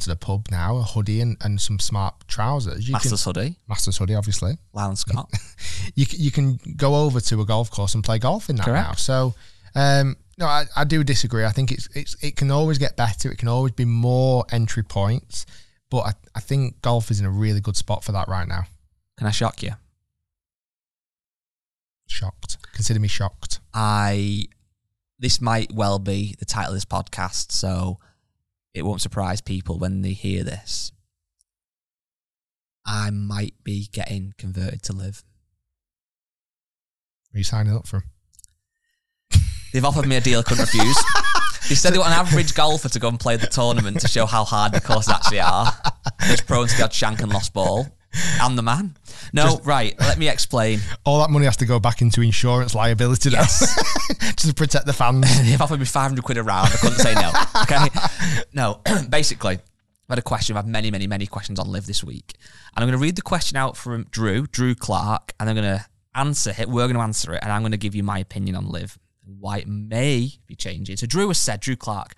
To the pub now, a hoodie and, and some smart trousers. You Masters can, hoodie. Masters hoodie, obviously. Lyle Scott. you, you can go over to a golf course and play golf in that. Correct. Now. So, um, no, I, I do disagree. I think it's it's it can always get better. It can always be more entry points. But I, I think golf is in a really good spot for that right now. Can I shock you? Shocked. Consider me shocked. I. This might well be the title of this podcast, so it won't surprise people when they hear this. I might be getting converted to live. Are you signing up for them? They've offered me a deal I couldn't refuse. They said they want an average golfer to go and play the tournament to show how hard the courses actually are. It's prone to the odd shank and lost ball. I'm the man. No, Just, right, let me explain. All that money has to go back into insurance liability now. Yes. Just to protect the fans. They've offered me five hundred quid a round. I couldn't say no. Okay. No, basically, I've had a question. I've had many, many, many questions on Live this week. And I'm going to read the question out from Drew, Drew Clark, and I'm going to answer it. We're going to answer it, and I'm going to give you my opinion on Live, why it may be changing. So Drew has said, Drew Clark,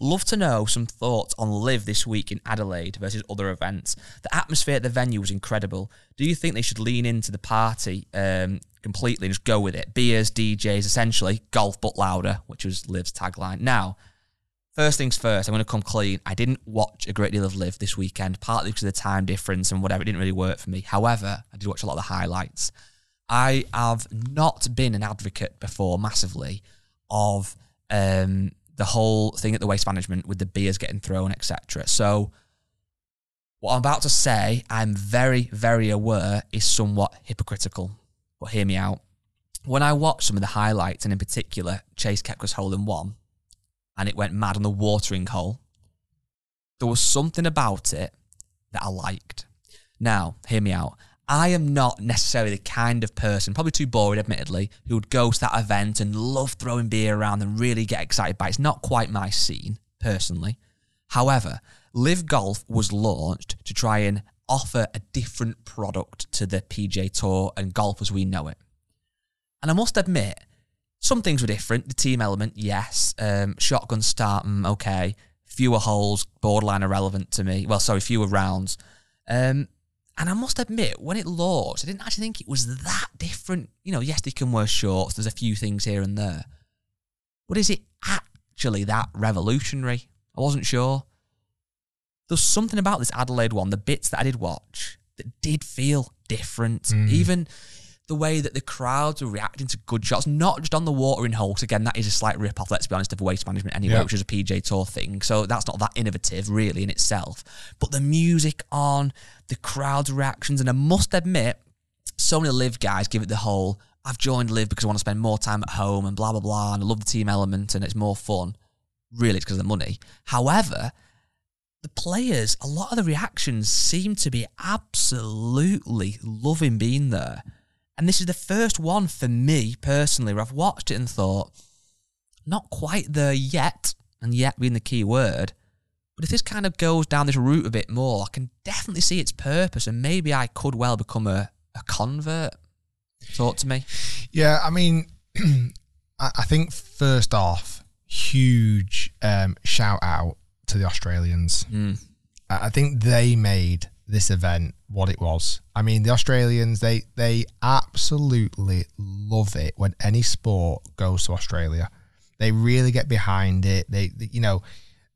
love to know some thoughts on Live this week in Adelaide versus other events. The atmosphere at the venue was incredible. Do you think they should lean into the party um, completely and just go with it? Beers, D Js, essentially, golf but louder, which was Live's tagline. Now, first things first, I'm going to come clean. I didn't watch a great deal of Live this weekend, partly because of the time difference and whatever. It didn't really work for me. However, I did watch a lot of the highlights. I have not been an advocate before massively of um, the whole thing at the Waste Management with the beers getting thrown, et cetera. So what I'm about to say, I'm very, very aware is somewhat hypocritical, but hear me out. When I watched some of the highlights, and in particular, Chase Kepka's hole in one, and it went mad on the watering hole, there was something about it that I liked. Now, hear me out. I am not necessarily the kind of person, probably too boring, admittedly, who would go to that event and love throwing beer around and really get excited by it. It's not quite my scene, personally. However, Live Golf was launched to try and offer a different product to the P G A Tour and golf as we know it. And I must admit, some things were different. The team element, yes. Um, shotgun start, mm, okay. Fewer holes, borderline irrelevant to me. Well, sorry, fewer rounds. Um... And I must admit, when it launched, I didn't actually think it was that different. You know, yes, they can wear shorts. There's a few things here and there. But is it actually that revolutionary? I wasn't sure. There's something about this Adelaide one, the bits that I did watch, that did feel different. Mm. Even the way that the crowds were reacting to good shots, not just on the watering hole, because again, that is a slight rip-off, let's be honest, of Waste Management anyway, yeah. which is a P G A Tour thing, so that's not that innovative, really, in itself. But the music on, the crowd's reactions, and I must admit, so many Live guys give it the whole, I've joined Live because I want to spend more time at home, and blah, blah, blah, and I love the team element, and it's more fun. Really, it's because of the money. However, the players, a lot of the reactions seem to be absolutely loving being there. And this is the first one for me, personally, where I've watched it and thought, not quite there yet, and yet being the key word, but if this kind of goes down this route a bit more, I can definitely see its purpose, and maybe I could well become a, a convert. Talk to me. Yeah, I mean, I think first off, huge um, shout out to the Australians. Mm. I think they made this event what it was. I mean, the Australians, they they absolutely love it when any sport goes to Australia. They really get behind it. They, they you know,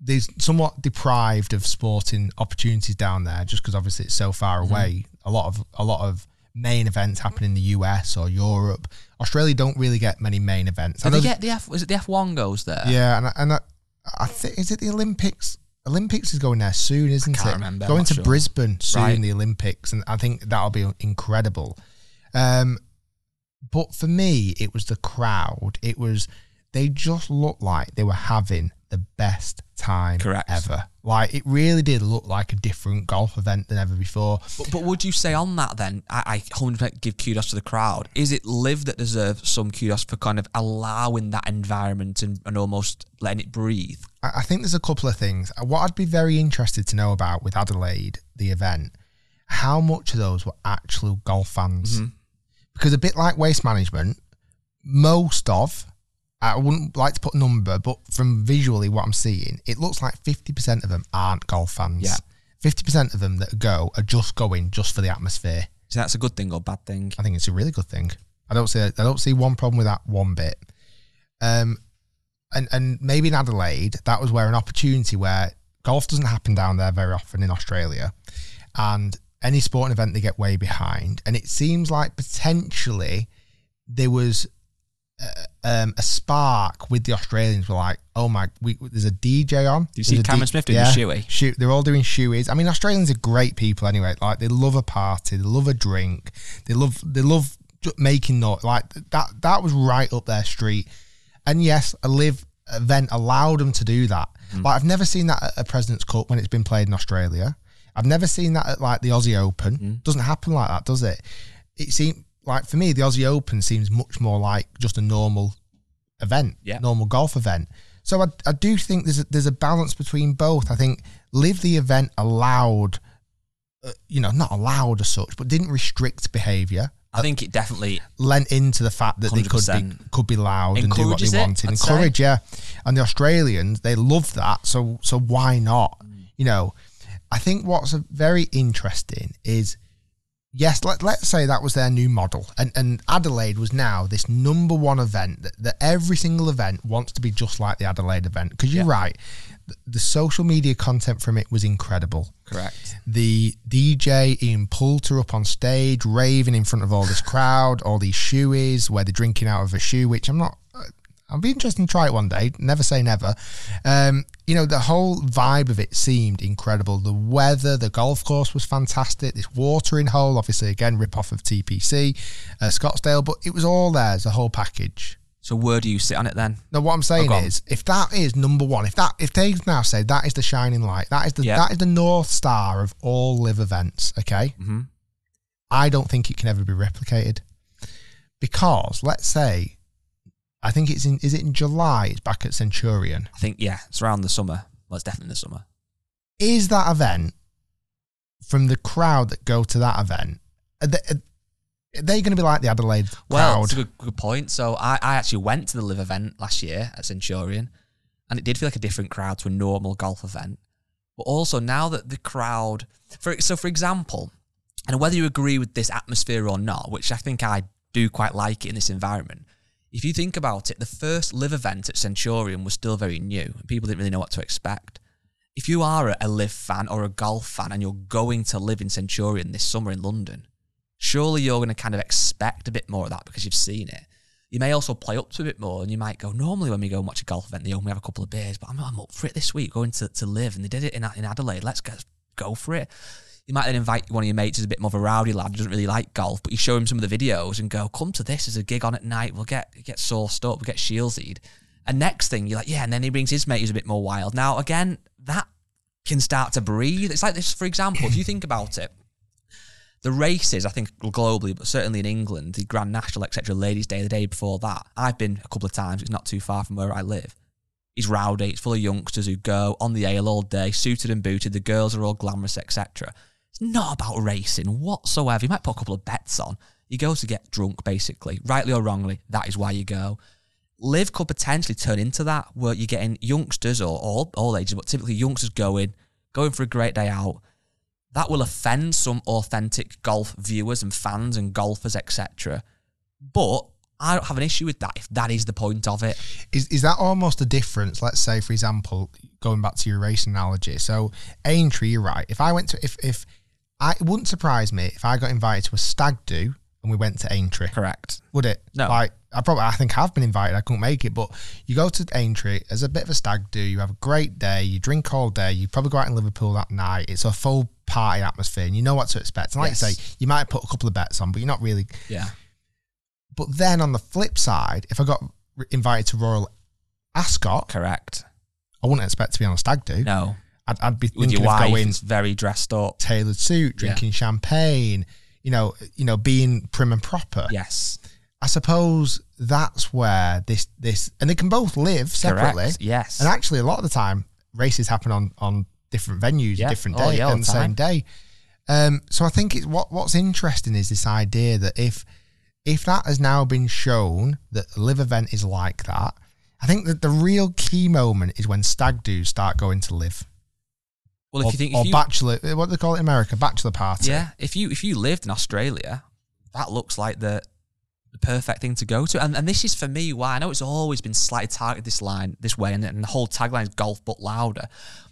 they're somewhat deprived of sporting opportunities down there just because obviously it's so far away. Mm. A lot of a lot of main events happen in the U S or Europe. Australia don't really get many main events. Do they get the F? Is it the F one goes there? Yeah, and I, and I, I think is it the Olympics? Olympics is going there soon, isn't it? I can't remember. Going to sure. Brisbane soon, right. The Olympics, and I think that'll be incredible. Um, but for me, it was the crowd. It was, they just looked like they were having the best time Correct. ever. Like, it really did look like a different golf event than ever before. But, but would you say on that then, I, I one hundred percent give kudos to the crowd. Is it Live that deserves some kudos for kind of allowing that environment and, and almost letting it breathe? I, I think there's a couple of things. What I'd be very interested to know about with Adelaide, the event, how much of those were actual golf fans? Mm-hmm. Because a bit like Waste Management, most of... I wouldn't like to put a number, but from visually what I'm seeing, it looks like fifty percent of them aren't golf fans. Yeah. fifty percent of them that go are just going just for the atmosphere. So that's a good thing or bad thing? I think it's a really good thing. I don't see I don't see one problem with that one bit. Um, and, and maybe in Adelaide, that was where an opportunity where golf doesn't happen down there very often in Australia. And any sporting event, they get way behind. And it seems like potentially there was... Uh, um, a spark with the Australians were like, oh my, we, there's a D J on. Did you see Cameron Smith doing yeah, shoey? Shoot, they're all doing shoeys. I mean, Australians are great people anyway. Like, they love a party, they love a drink, they love they love making noise. Like that that was right up their street. And yes, a Live event allowed them to do that. Mm. Like, I've never seen that at a President's Cup when it's been played in Australia. I've never seen that at, like, the Aussie Open. Mm. Doesn't happen like that, does it? It seems like, for me, the Aussie Open seems much more like just a normal event, yeah. normal golf event. So I, I do think there's a, there's a balance between both. I think Live the event allowed, uh, you know, not allowed as such, but didn't restrict behaviour. I think it definitely lent into the fact that they could be could be loud and do what they wanted. Encourage, yeah. And the Australians, they love that. So so why not? Mm. You know, I think what's very interesting is, yes, let, let's say that was their new model. And, and Adelaide was now this number one event that, that every single event wants to be just like the Adelaide event. Because you're yeah. right, the, the social media content from it was incredible. Correct. The D J, Ian Poulter, up on stage, raving in front of all this crowd, all these shoeies, where they're drinking out of a shoe, which I'm not... I'll be interested to try it one day. Never say never. Um, you know, the whole vibe of it seemed incredible. The weather, the golf course was fantastic. This watering hole, obviously, again, rip off of T P C, uh, Scottsdale, but it was all there as a whole package. So where do you sit on it then? No, what I'm saying oh, is, if that is number one, if that if they now say that is the shining light, that is the yep. that is the north star of all live events, okay? Mm-hmm. I don't think it can ever be replicated, because let's say, I think it's in, is it in July? It's back at Centurion. I think, yeah, it's around the summer. Well, it's definitely the summer. Is that event, from the crowd that go to that event, are they, are they going to be like the Adelaide crowd? Well, that's a good, good point. So I, I actually went to the Live event last year at Centurion, and it did feel like a different crowd to a normal golf event. But also now that the crowd, for so for example, and whether you agree with this atmosphere or not, which I think I do quite like it in this environment, if you think about it, the first Live event at Centurion was still very new. People didn't really know what to expect. If you are a Live fan or a golf fan and you're going to live in Centurion this summer in London, surely you're going to kind of expect a bit more of that because you've seen it. You may also play up to a bit more, and you might go, normally when we go and watch a golf event, they only have a couple of beers, but I'm, I'm up for it this week, going to, to Live, and they did it in, in Adelaide. Let's go, go for it. You might then invite one of your mates who's a bit more of a rowdy lad who doesn't really like golf, but you show him some of the videos and go, come to this, there's a gig on at night, we'll get get sourced up, we'll get shieldsied. And next thing, you're like, yeah, and then he brings his mate who's a bit more wild. Now, again, that can start to breathe. It's like this, for example, if you think about it, the races, I think globally, but certainly in England, the Grand National, et cetera, Ladies' Day, the day before that, I've been a couple of times, it's not too far from where I live. It's rowdy, it's full of youngsters who go on the ale all day, suited and booted, the girls are all glamorous, et cetera. It's not about racing whatsoever. You might put a couple of bets on. You go to get drunk, basically. Rightly or wrongly, that is why you go. Live could potentially turn into that, where you're getting youngsters, or all, all ages, but typically youngsters going, going for a great day out. That will offend some authentic golf viewers and fans and golfers, et cetera. But I don't have an issue with that if that is the point of it. Is is that almost a difference? Let's say, for example, going back to your race analogy. So Aintree, you're right. If I went to... if if I, it wouldn't surprise me if I got invited to a stag do and we went to Aintree. Correct. Would it? No. Like, I probably, I think I've been invited. I couldn't make it. But you go to Aintree as a bit of a stag do. You have a great day. You drink all day. You probably go out in Liverpool that night. It's a full party atmosphere and you know what to expect. And like yes. you say, you might put a couple of bets on, but you're not really... Yeah. But then on the flip side, if I got invited to Royal Ascot... Correct. I wouldn't expect to be on a stag do. No. I'd, I'd be thinking of going very dressed up, tailored suit, drinking yeah. champagne, you know, you know, being prim and proper. Yes, I suppose that's where this this and they can both live separately. Correct. Yes, and actually, a lot of the time, races happen on on different venues, yeah. different day, oh, on the, the same day. Um, so I think it's what what's interesting is this idea that if if that has now been shown that the Live event is like that, I think that the real key moment is when stag do's start going to Live. Well, if or, you think, if or you, bachelor, what do they call it in America? Bachelor party. Yeah, if you if you lived in Australia, that looks like the, the perfect thing to go to. And and this is for me why I know it's always been slightly targeted this line this way, and, and the whole tagline is golf but louder.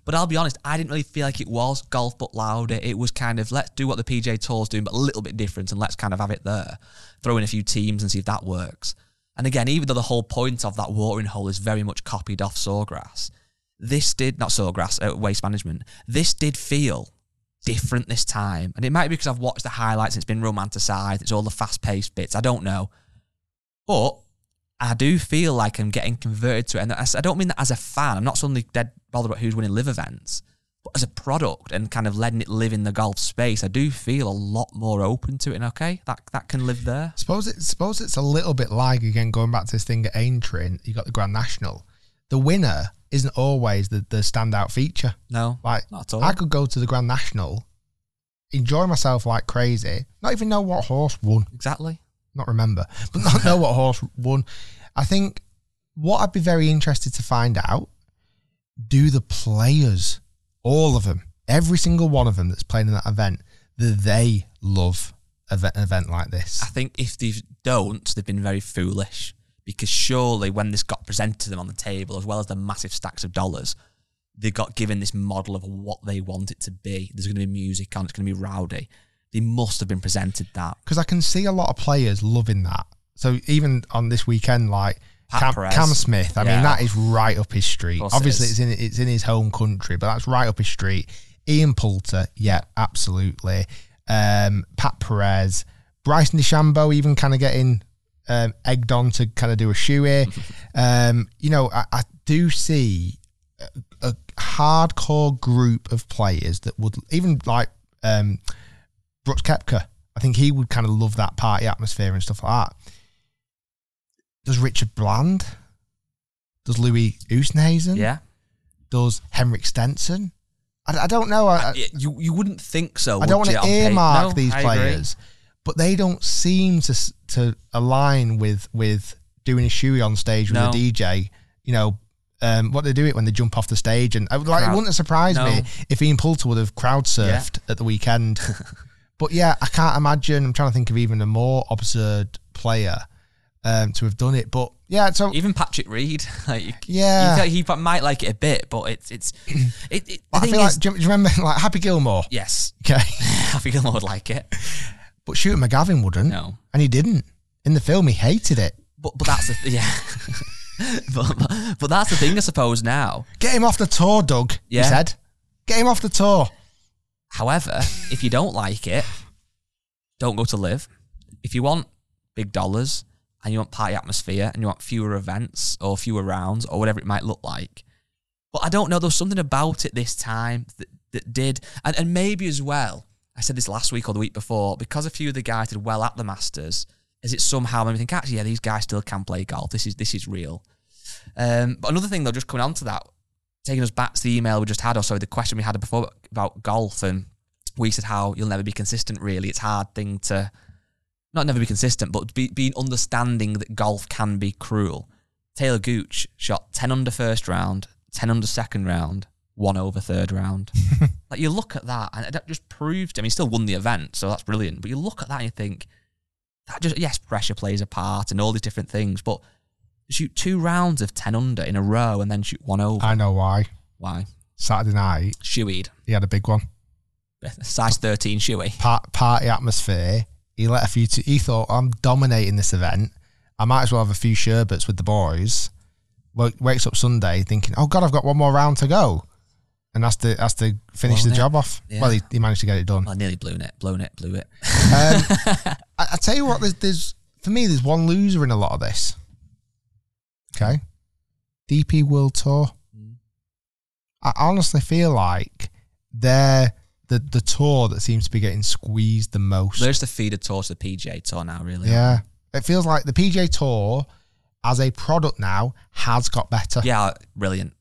But I'll be honest, I didn't really feel like it was golf but louder. It was kind of let's do what the P G A Tour's doing, but a little bit different, and let's kind of have it there. Throw in a few teams and see if that works. And again, even though the whole point of that watering hole is very much copied off Sawgrass. This did, not Sawgrass, uh, Waste Management, this did feel different this time. And it might be because I've watched the highlights and it's been romanticised, it's all the fast-paced bits, I don't know. But I do feel like I'm getting converted to it. And I don't mean that as a fan. I'm not suddenly dead bothered about who's winning live events, but as a product and kind of letting it live in the golf space, I do feel a lot more open to it. And okay, that that can live there. Suppose it, suppose it's a little bit like, again, going back to this thing at Aintree, you got the Grand National. The winner isn't always the, the standout feature. No, like, not at all. I could go to the Grand National, enjoy myself like crazy, not even know what horse won. Exactly. Not remember, but not know what horse won. I think what I'd be very interested to find out, do the players, all of them, every single one of them that's playing in that event, do they love an event like this? I think if they don't, they've been very foolish, because surely when this got presented to them on the table, as well as the massive stacks of dollars, they got given this model of what they want it to be. There's going to be music on, it's going to be rowdy. They must have been presented that. Because I can see a lot of players loving that. So even on this weekend, like Cam, Cam Smith, I yeah. mean, that is right up his street. Obviously, it it's in it's in his home country, but that's right up his street. Ian Poulter, yeah, absolutely. Um, Pat Perez, Bryson DeChambeau, even kind of getting um, egged on to kind of do a shoey. um, you know, I, I do see a, a hardcore group of players that would even like. Um, Brooks Koepka, I think he would kind of love that party atmosphere and stuff like that. Does Richard Bland? Does Louis Oosthuizen? Yeah. Does Henrik Stenson? I, I don't know. I, I, you you wouldn't think so. I don't want to earmark no, these I players, agree. But they don't seem to to align with with doing a shoey on stage with no. a D J. You know. Um, what they do it when they jump off the stage, and like crowd. It wouldn't have surprised no. me if Ian Poulter would have crowd surfed yeah. at the weekend. But yeah, I can't imagine. I'm trying to think of even a more absurd player um, to have done it. But yeah, so even Patrick Reed, like, you, yeah, you he might like it a bit, but it's it's. It, it, I feel is, like do you remember like Happy Gilmore? Yes. Okay. Happy Gilmore would like it, but Shooter McGavin wouldn't. No, and he didn't in the film. He hated it. But but that's the th- yeah. but, but but that's the thing, I suppose. Now get him off the tour, Doug. Yeah. He said, get him off the tour. However, if you don't like it, don't go to live. If you want big dollars and you want party atmosphere and you want fewer events or fewer rounds or whatever it might look like. But I don't know, there was something about it this time that, that did. And, and maybe as well, I said this last week or the week before, because a few of the guys did well at the Masters, is it somehow made me think, actually, yeah, these guys still can play golf. This is this is real. Um, but another thing, though, just coming on to that, taking us back to the email we just had, or sorry, the question we had before about golf, and we said how you'll never be consistent, really. It's a hard thing to, not never be consistent, but be, be understanding that golf can be cruel. Taylor Gooch shot ten under first round, ten under second round, one over third round. Like, you look at that, and that just proves, I mean, he still won the event, so that's brilliant, but you look at that and you think, that just, yes, pressure plays a part and all these different things, but shoot two rounds of ten under in a row and then shoot one over. I know why. Why? Saturday night. Shoeied. He had a big one. Size thirteen shoey. Part, party atmosphere. He let a few, t- he thought, I'm dominating this event. I might as well have a few sherbets with the boys. W- wakes up Sunday thinking, oh God, I've got one more round to go. And has to, has to finish blown the it. job off. Yeah. Well, he, he managed to get it done. I nearly blew it, blown it, blew it. um, I, I tell you what, there's, there's, for me, there's one loser in a lot of this. Okay, D P World Tour. Mm. I honestly feel like they're the, the tour that seems to be getting squeezed the most. There's the feeder tour to the P G A Tour now, really. Yeah, it feels like the P G A Tour as a product now has got better. Yeah, brilliant.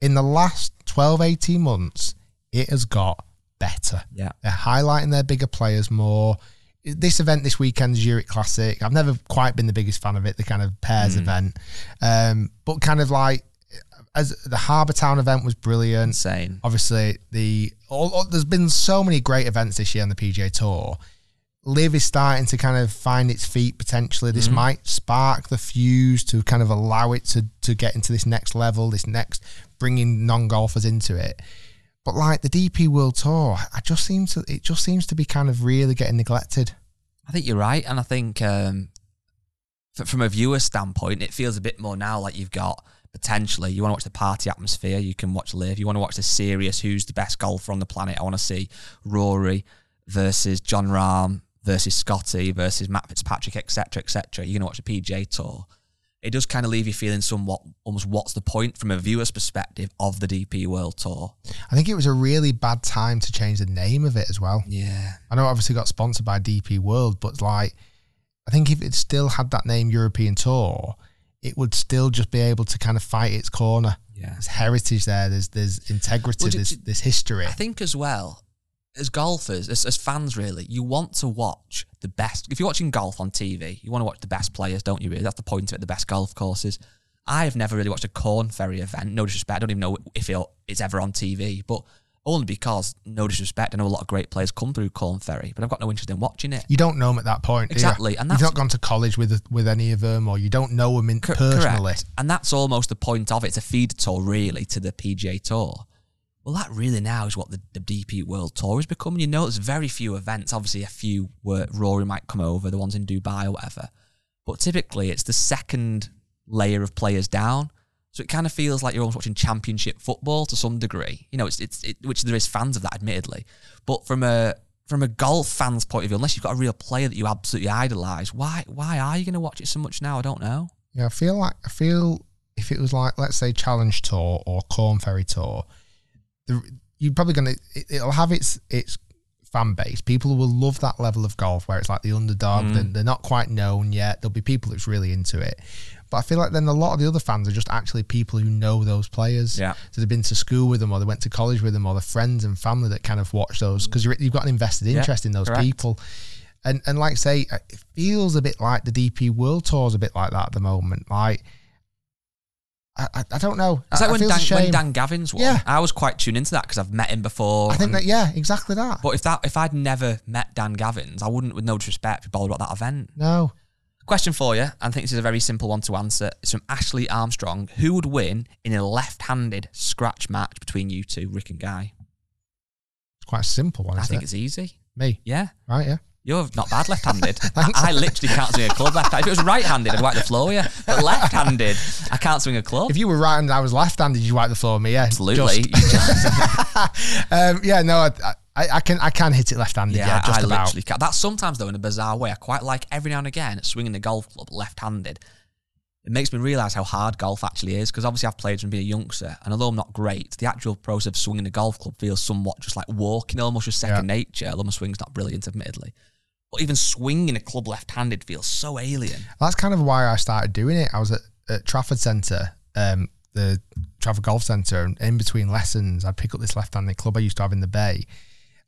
In the last twelve, eighteen months, it has got better. Yeah, they're highlighting their bigger players more. This event this weekend, Zurich Classic, I've never quite been the biggest fan of it, the kind of pairs mm. event. Um, but kind of like, as the Harbour Town event was brilliant. Insane. Obviously, the all, all, there's been so many great events this year on the P G A Tour. Liv is starting to kind of find its feet, potentially. This mm. might spark the fuse to kind of allow it to, to get into this next level, this next, bringing non-golfers into it. But like the D P World Tour, I just seem to it just seems to be kind of really getting neglected. I think you're right, and I think um, f- from a viewer standpoint, it feels a bit more now like you've got potentially you want to watch the party atmosphere, you can watch live. You want to watch the serious, who's the best golfer on the planet? I want to see Rory versus John Rahm versus Scotty versus Matt Fitzpatrick, et cetera, et cetera. You're going to watch the P G A Tour, it does kind of leave you feeling somewhat almost what's the point from a viewer's perspective of the D P World Tour. I think it was a really bad time to change the name of it as well. Yeah. I know it obviously got sponsored by D P World, but like, I think if it still had that name European Tour, it would still just be able to kind of fight its corner. Yeah. There's heritage there. There's, there's integrity, well, do, there's, there's history. I think as well, as golfers, as, as fans really, you want to watch the best. If you're watching golf on T V, you want to watch the best players, don't you really? That's the point of it, the best golf courses. I've never really watched a Corn Ferry event, no disrespect. I don't even know if it's ever on T V, but only because, no disrespect, I know a lot of great players come through Corn Ferry, but I've got no interest in watching it. You don't know them at that point. Exactly. You? And that's, you've not gone to college with with any of them, or you don't know them in, cor- personally. Correct. And that's almost the point of it. It's a feed tour, really, to the P G A Tour. Well, that really now is what the, the D P World Tour is becoming. You know, there's very few events, obviously a few where Rory might come over, the ones in Dubai or whatever. But typically it's the second layer of players down. So it kind of feels like you're almost watching championship football to some degree. You know, it's it's it, which there is fans of that, admittedly. But from a from a golf fan's point of view, unless you've got a real player that you absolutely idolise, why why are you going to watch it so much now? I don't know. Yeah, I feel like, I feel if it was like, let's say Challenge Tour or Corn Ferry Tour, you're probably going to, it, it'll have its its fan base. People will love that level of golf where it's like the underdog, mm. they're, they're not quite known yet. There'll be people that's really into it. But I feel like then a lot of the other fans are just actually people who know those players. Yeah. So they've been to school with them, or they went to college with them, or they're friends and family that kind of watch those, because you've got an invested interest yeah, in those correct. people. And and like say, it feels a bit like the D P World Tour's a bit like that at the moment. Like, I, I don't know. It's like when Dan, when Dan Gavins won. Yeah. I was quite tuned into that because I've met him before. I think that, yeah, exactly that. But if that if I'd never met Dan Gavins, I wouldn't, with no disrespect, be bothered about that event. No. Question for you, I think this is a very simple one to answer. It's from Ashley Armstrong. Who would win in a left-handed scratch match between you two, Rick and Guy? It's quite a simple one, I isn't think it? It's easy. Me? Yeah. Right, yeah. You're not bad left-handed. I, I literally can't swing a club left-handed. If it was right-handed, I'd wipe the floor with you. But left-handed, I can't swing a club. If you were right-handed, I was left-handed, you'd wipe the floor with me, yeah. Absolutely. Just. Just. um, yeah, no, I, I, I can I can hit it left-handed, yeah, yeah just I about. Literally can. That's sometimes, though, in a bizarre way. I quite like every now and again swinging the golf club left-handed. It makes me realise how hard golf actually is, because obviously I've played from being a youngster, and although I'm not great, the actual process of swinging a golf club feels somewhat just like walking, almost just second yeah. nature. Although my swing's not brilliant, admittedly. But even swinging a club left-handed feels so alien. That's kind of why I started doing it. I was at, at Trafford Centre, um, the Trafford Golf Centre, and in between lessons, I'd pick up this left-handed club I used to have in the bay.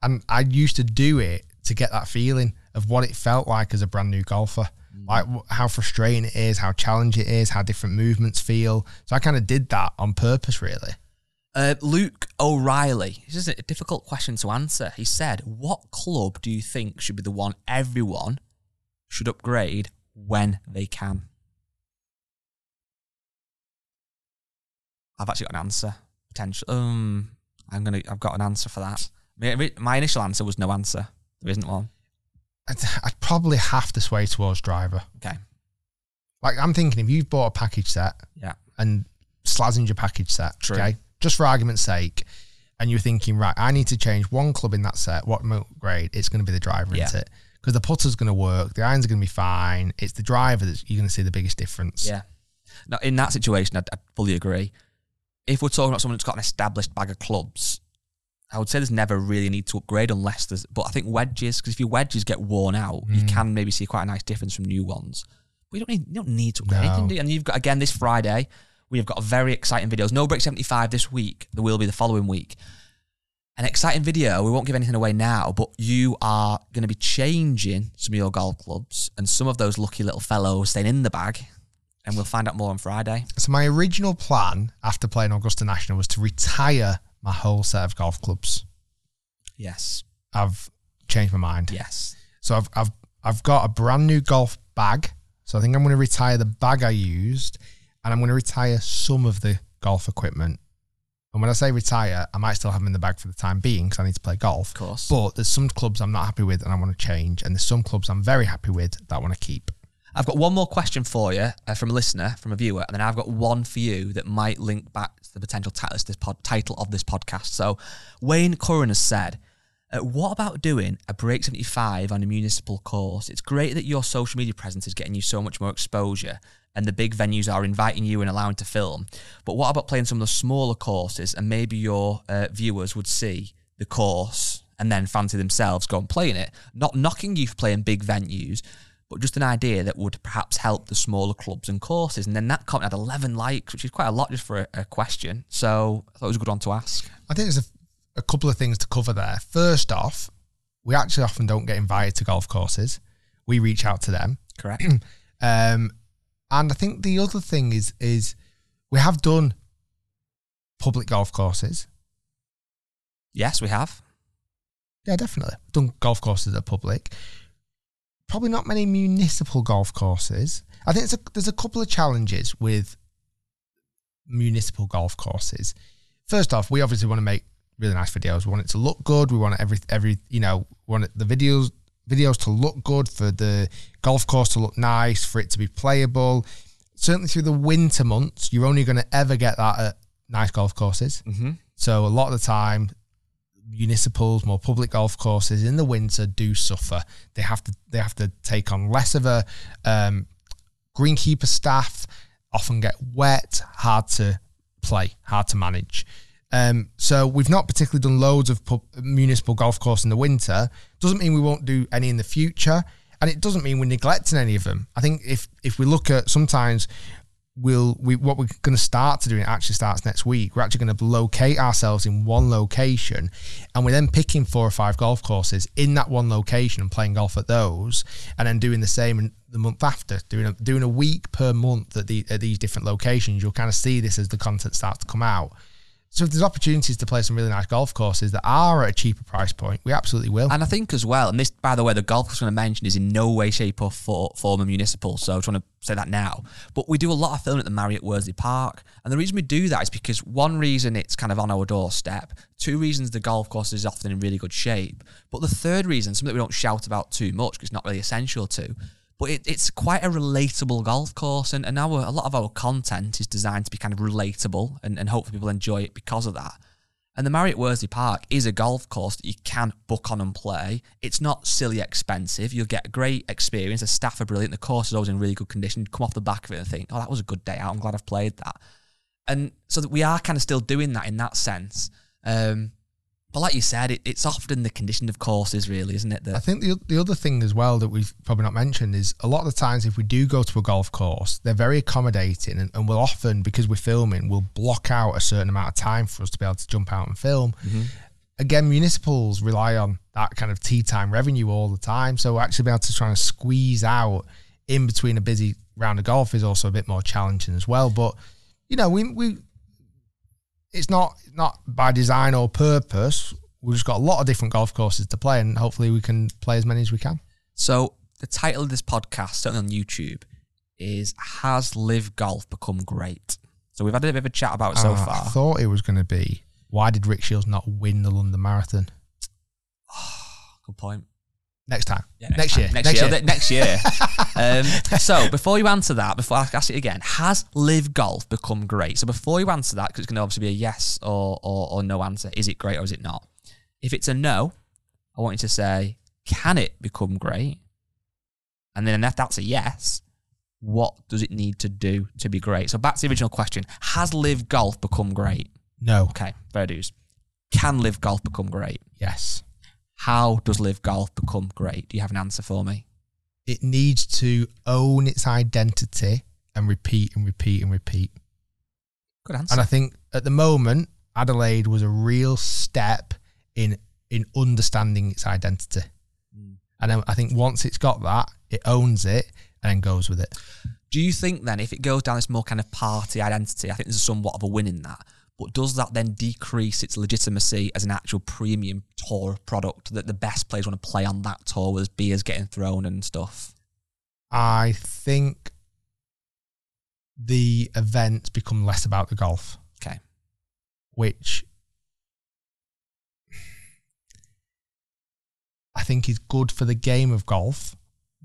And I used to do it to get that feeling of what it felt like as a brand new golfer. Mm. Like how frustrating it is, how challenging it is, how different movements feel. So I kind of did that on purpose, really. Uh, Luke O'Reilly, this is a difficult question to answer. He said, what club do you think should be the one everyone should upgrade when they can? I've actually got an answer. Potential. Um, I'm gonna. I've got an answer for that. My, my initial answer was no answer. There isn't one. I'd, I'd probably have to sway towards driver. Okay. Like I'm thinking, if you've bought a package set, yeah, and slazzing your package set, True. okay, just for argument's sake, and you're thinking, right, I need to change one club in that set. What grade? It's going to be the driver, yeah. isn't it? Because the putter's going to work, the iron's going to be fine. It's the driver that you're going to see the biggest difference. Yeah. Now, in that situation, I'd, I'd fully agree. If we're talking about someone that's got an established bag of clubs, I would say there's never really a need to upgrade unless there's, but I think wedges, because if your wedges get worn out, mm. you can maybe see quite a nice difference from new ones. We don't need, you don't need to upgrade no. anything, do you? And you've got, again, this Friday, we have got a very exciting videos. No Break seventy-five this week. There will be the following week. An exciting video. We won't give anything away now, but you are going to be changing some of your golf clubs and some of those lucky little fellows staying in the bag. And we'll find out more on Friday. So my original plan after playing Augusta National was to retire my whole set of golf clubs. Yes. I've changed my mind. Yes. So I've I've I've got a brand new golf bag. So I think I'm going to retire the bag I used, and I'm going to retire some of the golf equipment. And when I say retire, I might still have them in the bag for the time being because I need to play golf. Of course. But there's some clubs I'm not happy with and I want to change, and there's some clubs I'm very happy with that I want to keep. I've got one more question for you uh, from a listener, from a viewer, and then I've got one for you that might link back to the potential t- this pod- title of this podcast. So Wayne Curran has said, uh, what about doing a Break seventy-five on a municipal course? It's great that your social media presence is getting you so much more exposure and the big venues are inviting you and allowing to film. But what about playing some of the smaller courses, and maybe your uh, viewers would see the course and then fancy themselves going playing it? Not knocking you for playing big venues, but just an idea that would perhaps help the smaller clubs and courses. And then that comment had eleven likes, which is quite a lot just for a, a question. So I thought it was a good one to ask. I think there's a, a couple of things to cover there. First off, we actually often don't get invited to golf courses. We reach out to them. Correct. um, and I think the other thing is, is we have done public golf courses. Yes, we have. Yeah, definitely. We've done golf courses that are public. Probably not many municipal golf courses. I think it's a, there's a couple of challenges with municipal golf courses. First off, we obviously want to make really nice videos. We want it to look good. We want every every you know we want the videos videos to look good, for the golf course to look nice, for it to be playable. Certainly through the winter months, you're only going to ever get that at nice golf courses. Mm-hmm. So a lot of the time, municipals, more public golf courses in the winter do suffer. They have to they have to take on less of a um, greenkeeper staff, often get wet, hard to play, hard to manage. Um, so we've not particularly done loads of pub, municipal golf course in the winter. Doesn't mean we won't do any in the future, and it doesn't mean we're neglecting any of them. I think if if we look at sometimes. We'll, we, what we're going to start to do, and it actually starts next week, we're actually going to locate ourselves in one location, and we're then picking four or five golf courses in that one location and playing golf at those, and then doing the same the month after, doing a, doing a week per month at, the, at these different locations. You'll kind of see this as the content starts to come out. So if there's opportunities to play some really nice golf courses that are at a cheaper price point, we absolutely will. And I think as well, and this, by the way, the golf course I'm going to mention is in no way, shape or form a municipal, so I just want to say that now. But we do a lot of filming at the Marriott Worsley Park, and the reason we do that is because, one reason, it's kind of on our doorstep. Two reasons, the golf course is often in really good shape. But the third reason, something that we don't shout about too much because it's not really essential to, but it, it's quite a relatable golf course, and, and our, a lot of our content is designed to be kind of relatable, and, and hopefully people enjoy it because of that. And the Marriott Worsley Park is a golf course that you can book on and play. It's not silly expensive. You'll get a great experience. The staff are brilliant. The course is always in really good condition. You come off the back of it and think, oh, that was a good day out. I'm glad I've played that. And so that we are kind of still doing that in that sense. Um, But like you said, it, it's often the condition of courses, really, isn't it? That I think the the other thing as well that we've probably not mentioned is a lot of the times if we do go to a golf course, they're very accommodating, and, and we'll often, because we're filming, we'll block out a certain amount of time for us to be able to jump out and film. Mm-hmm. Again, municipals rely on that kind of tea time revenue all the time, so we'll actually be able to try and squeeze out in between a busy round of golf is also a bit more challenging as well. But, you know, we... we It's not not by design or purpose. We've just got a lot of different golf courses to play, and hopefully we can play as many as we can. So the title of this podcast, certainly on YouTube, is Has Live Golf Become Great? So we've had a bit of a chat about it so uh, far. I thought it was going to be, why did Rick Shields not win the London Marathon? Oh, good point. Next time. Yeah, next, next, time. Year. Next, next year. year. Next year. um, so before you answer that, before I ask it again, has Live Golf become great? So before you answer that, because it's going to obviously be a yes or, or, or no answer, is it great or is it not? If it's a no, I want you to say, can it become great? And then if that's a yes, what does it need to do to be great? So back to the original question, has Live Golf become great? No. Okay, fair dues. Can Live Golf become great? Yes. How does Live Golf become great? Do you have an answer for me? It needs to own its identity and repeat and repeat and repeat. Good answer. And I think at the moment, Adelaide was a real step in in understanding its identity. Mm. And I think once it's got that, it owns it and then goes with it. Do you think then, if it goes down this more kind of party identity, I think there's somewhat of a win in that, but does that then decrease its legitimacy as an actual premium tour product that the best players want to play on that tour with beers getting thrown and stuff? I think the events become less about the golf. Okay. Which I think is good for the game of golf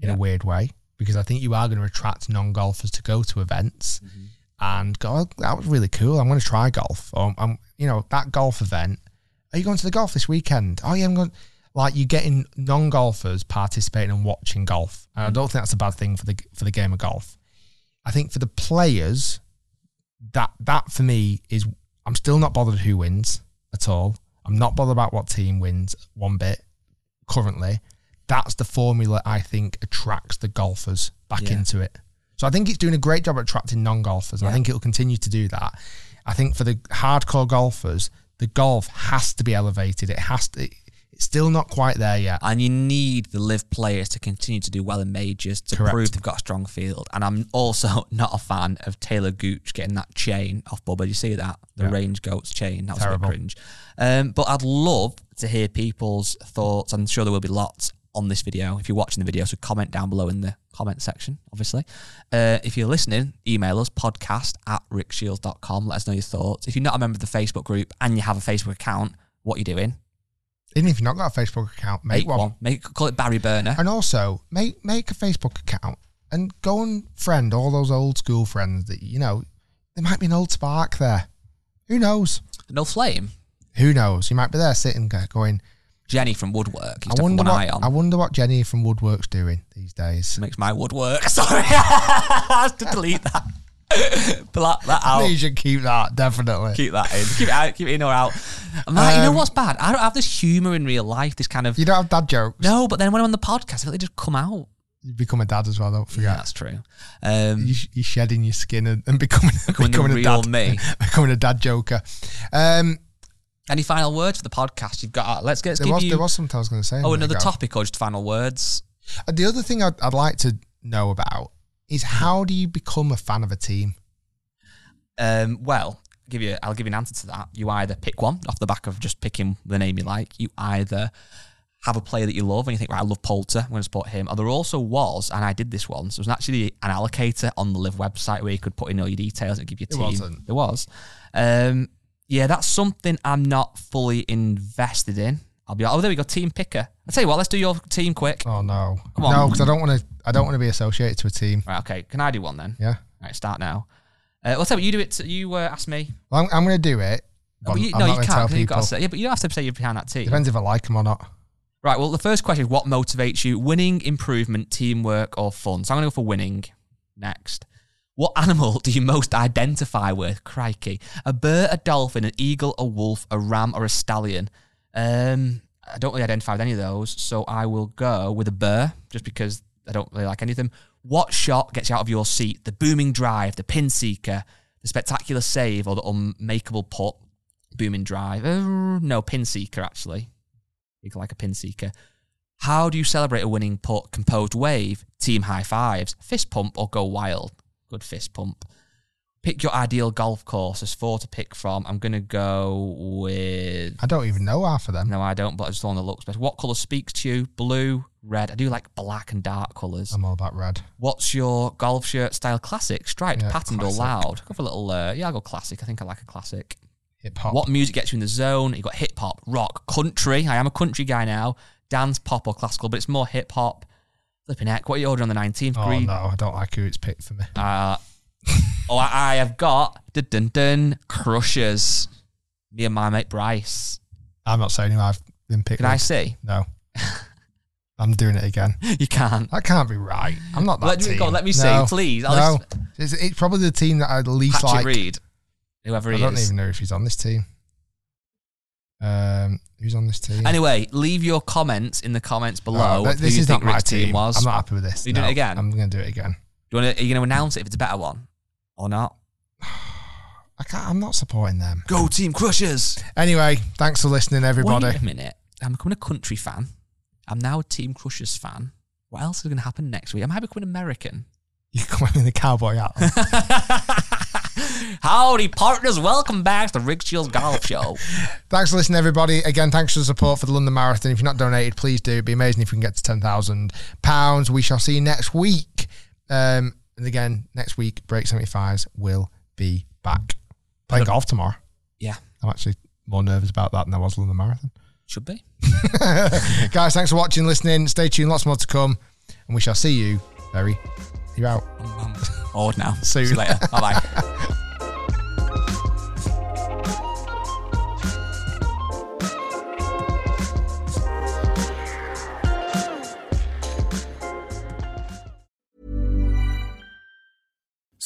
in yeah. a weird way, because I think you are going to attract non-golfers to go to events. Mm-hmm. And go, oh, that was really cool. I'm going to try golf. Or, I'm, you know, that golf event. Are you going to the golf this weekend? Oh, yeah, I'm going. Like, you're getting non-golfers participating and watching golf. And I don't think that's a bad thing for the for the game of golf. I think for the players, that that for me is, I'm still not bothered who wins at all. I'm not bothered about what team wins one bit currently. That's the formula I think attracts the golfers back yeah. into it. So I think it's doing a great job at attracting non-golfers, and yeah. I think it'll continue to do that. I think for the hardcore golfers, the golf has to be elevated. It has to. It, it's still not quite there yet. And you need the live players to continue to do well in majors to Correct. prove they've got a strong field. And I'm also not a fan of Taylor Gooch getting that chain off Bubba. You see that? The yeah. Range Goats chain. That was Terrible. a bit cringe. Um, but I'd love to hear people's thoughts. I'm sure there will be lots on this video. If you're watching the video, so comment down below in the comment section, obviously. Uh, if you're listening, email us, podcast at rick shields dot com. Let us know your thoughts. If you're not a member of the Facebook group and you have a Facebook account, what are you doing? Even if you've not got a Facebook account, make, make one. one. Make, call it Barry Burner. And also, make make a Facebook account and go and friend all those old school friends that, you know, there might be an old spark there. Who knows? No flame. Who knows? You might be there sitting there going, Jenny from Woodwork. I wonder, what, on. I wonder what Jenny from Woodwork's doing these days. Makes my woodwork. Sorry. I have to delete that. Black that out. You should keep that, definitely. Keep that in. Keep it out. Keep it in or out. I'm like, um, you know what's bad? I don't have this humour in real life, this kind of... You don't have dad jokes? No, but then when I'm on the podcast, I feel like they just come out. You become a dad as well, don't forget. Yeah, that's true. Um, you, you're shedding your skin and, and becoming, becoming, becoming a dad. Me. Becoming a dad joker. Um... Any final words for the podcast? You've got. Let's get. Let's there, give was, you, there was something I was going to say. Oh, another topic or just final words? The other thing I'd, I'd like to know about is how do you become a fan of a team? Um, well, I'll give you. I'll give you an answer to that. You either pick one off the back of just picking the name you like. You either have a player that you love and you think, right, I love Poulter, I'm going to support him. Or there also was, and I did this once, there was actually an allocator on the Live website where you could put in all your details and give your team. It wasn't. There was. Um, Yeah, that's something I'm not fully invested in. I'll be like, oh, there we go, team picker. I'll tell you what, let's do your team quick. Oh, no. Come on. No, because I don't want to I don't want to be associated to a team. Right, okay. Can I do one then? Yeah. All right, start now. Uh, well, tell me, you do it, to, you uh, ask me. Well, I'm, I'm going to do it. But you, no, you can't. You've got to say, yeah, but you don't have to say you're behind that team. Depends if I like them or not. Right, well, the first question is what motivates you? Winning, improvement, teamwork, or fun? So I'm going to go for winning next. What animal do you most identify with? Crikey. A bird, a dolphin, an eagle, a wolf, a ram, or a stallion? Um, I don't really identify with any of those, so I will go with a burr, just because I don't really like any of them. What shot gets you out of your seat? The booming drive, the pin seeker, the spectacular save, or the unmakeable putt? Booming drive. Uh, no, pin seeker, actually. You like a pin seeker. How do you celebrate a winning putt? Composed wave, team high fives, fist pump, or go wild? Good fist pump. Pick your ideal golf course. There's four to pick from. I'm going to go with... I don't even know half of them. No, I don't, but I just want the looks best. What colour speaks to you? Blue, red. I do like black and dark colours. I'm all about red. What's your golf shirt style? Classic, striped, yeah, patterned, or loud? Go for a little... Uh, yeah, I'll go classic. I think I like a classic. Hip-hop. What music gets you in the zone? You've got hip-hop, rock, country. I am a country guy now. Dance, pop, or classical, but it's more hip-hop. Flipping heck, what are you ordering on the nineteenth? Oh, Green. No, I don't like who it's picked for me. Uh, oh, I, I have got dun, dun, dun, Crushers. Me and my mate Bryce. I'm not saying who I've been picked. Can with. I see? No. I'm doing it again. You can't. That can't be right. I'm not that let, team. Go on, let me no, see, please. I'll no, just... it's, it's probably the team that I least Patrick like. Patrick Reed, whoever he is. I don't is. even know if he's on this team. Um, who's on this team? Anyway, leave your comments in the comments below. Uh, this is not my team. team was. I'm not happy with this. Are you no, doing it again? I'm going to do it again. Do you want to, are you going to announce it if it's a better one or not? I can't, I'm not supporting them. Go Team Crushers! Anyway, thanks for listening, everybody. Wait a minute. I'm becoming a country fan. I'm now a Team Crushers fan. What else is going to happen next week? I might become an American. You're coming in the cowboy hat. Howdy, partners. Welcome back to the Rick Shields Golf Show. Thanks for listening, everybody. Again, thanks for the support for the London Marathon. If you're not donated, please do. It'd be amazing if we can get to ten thousand pounds. We shall see you next week. Um, and again, next week, Break seventy-fives will be back. Playing golf tomorrow. Yeah. I'm actually more nervous about that than I was London Marathon. Should be. Guys, thanks for watching, listening. Stay tuned. Lots more to come. And we shall see you very soon. You're out. I'm old now. See you later. Bye-bye.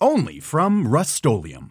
Only from Rust-Oleum.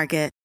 Market.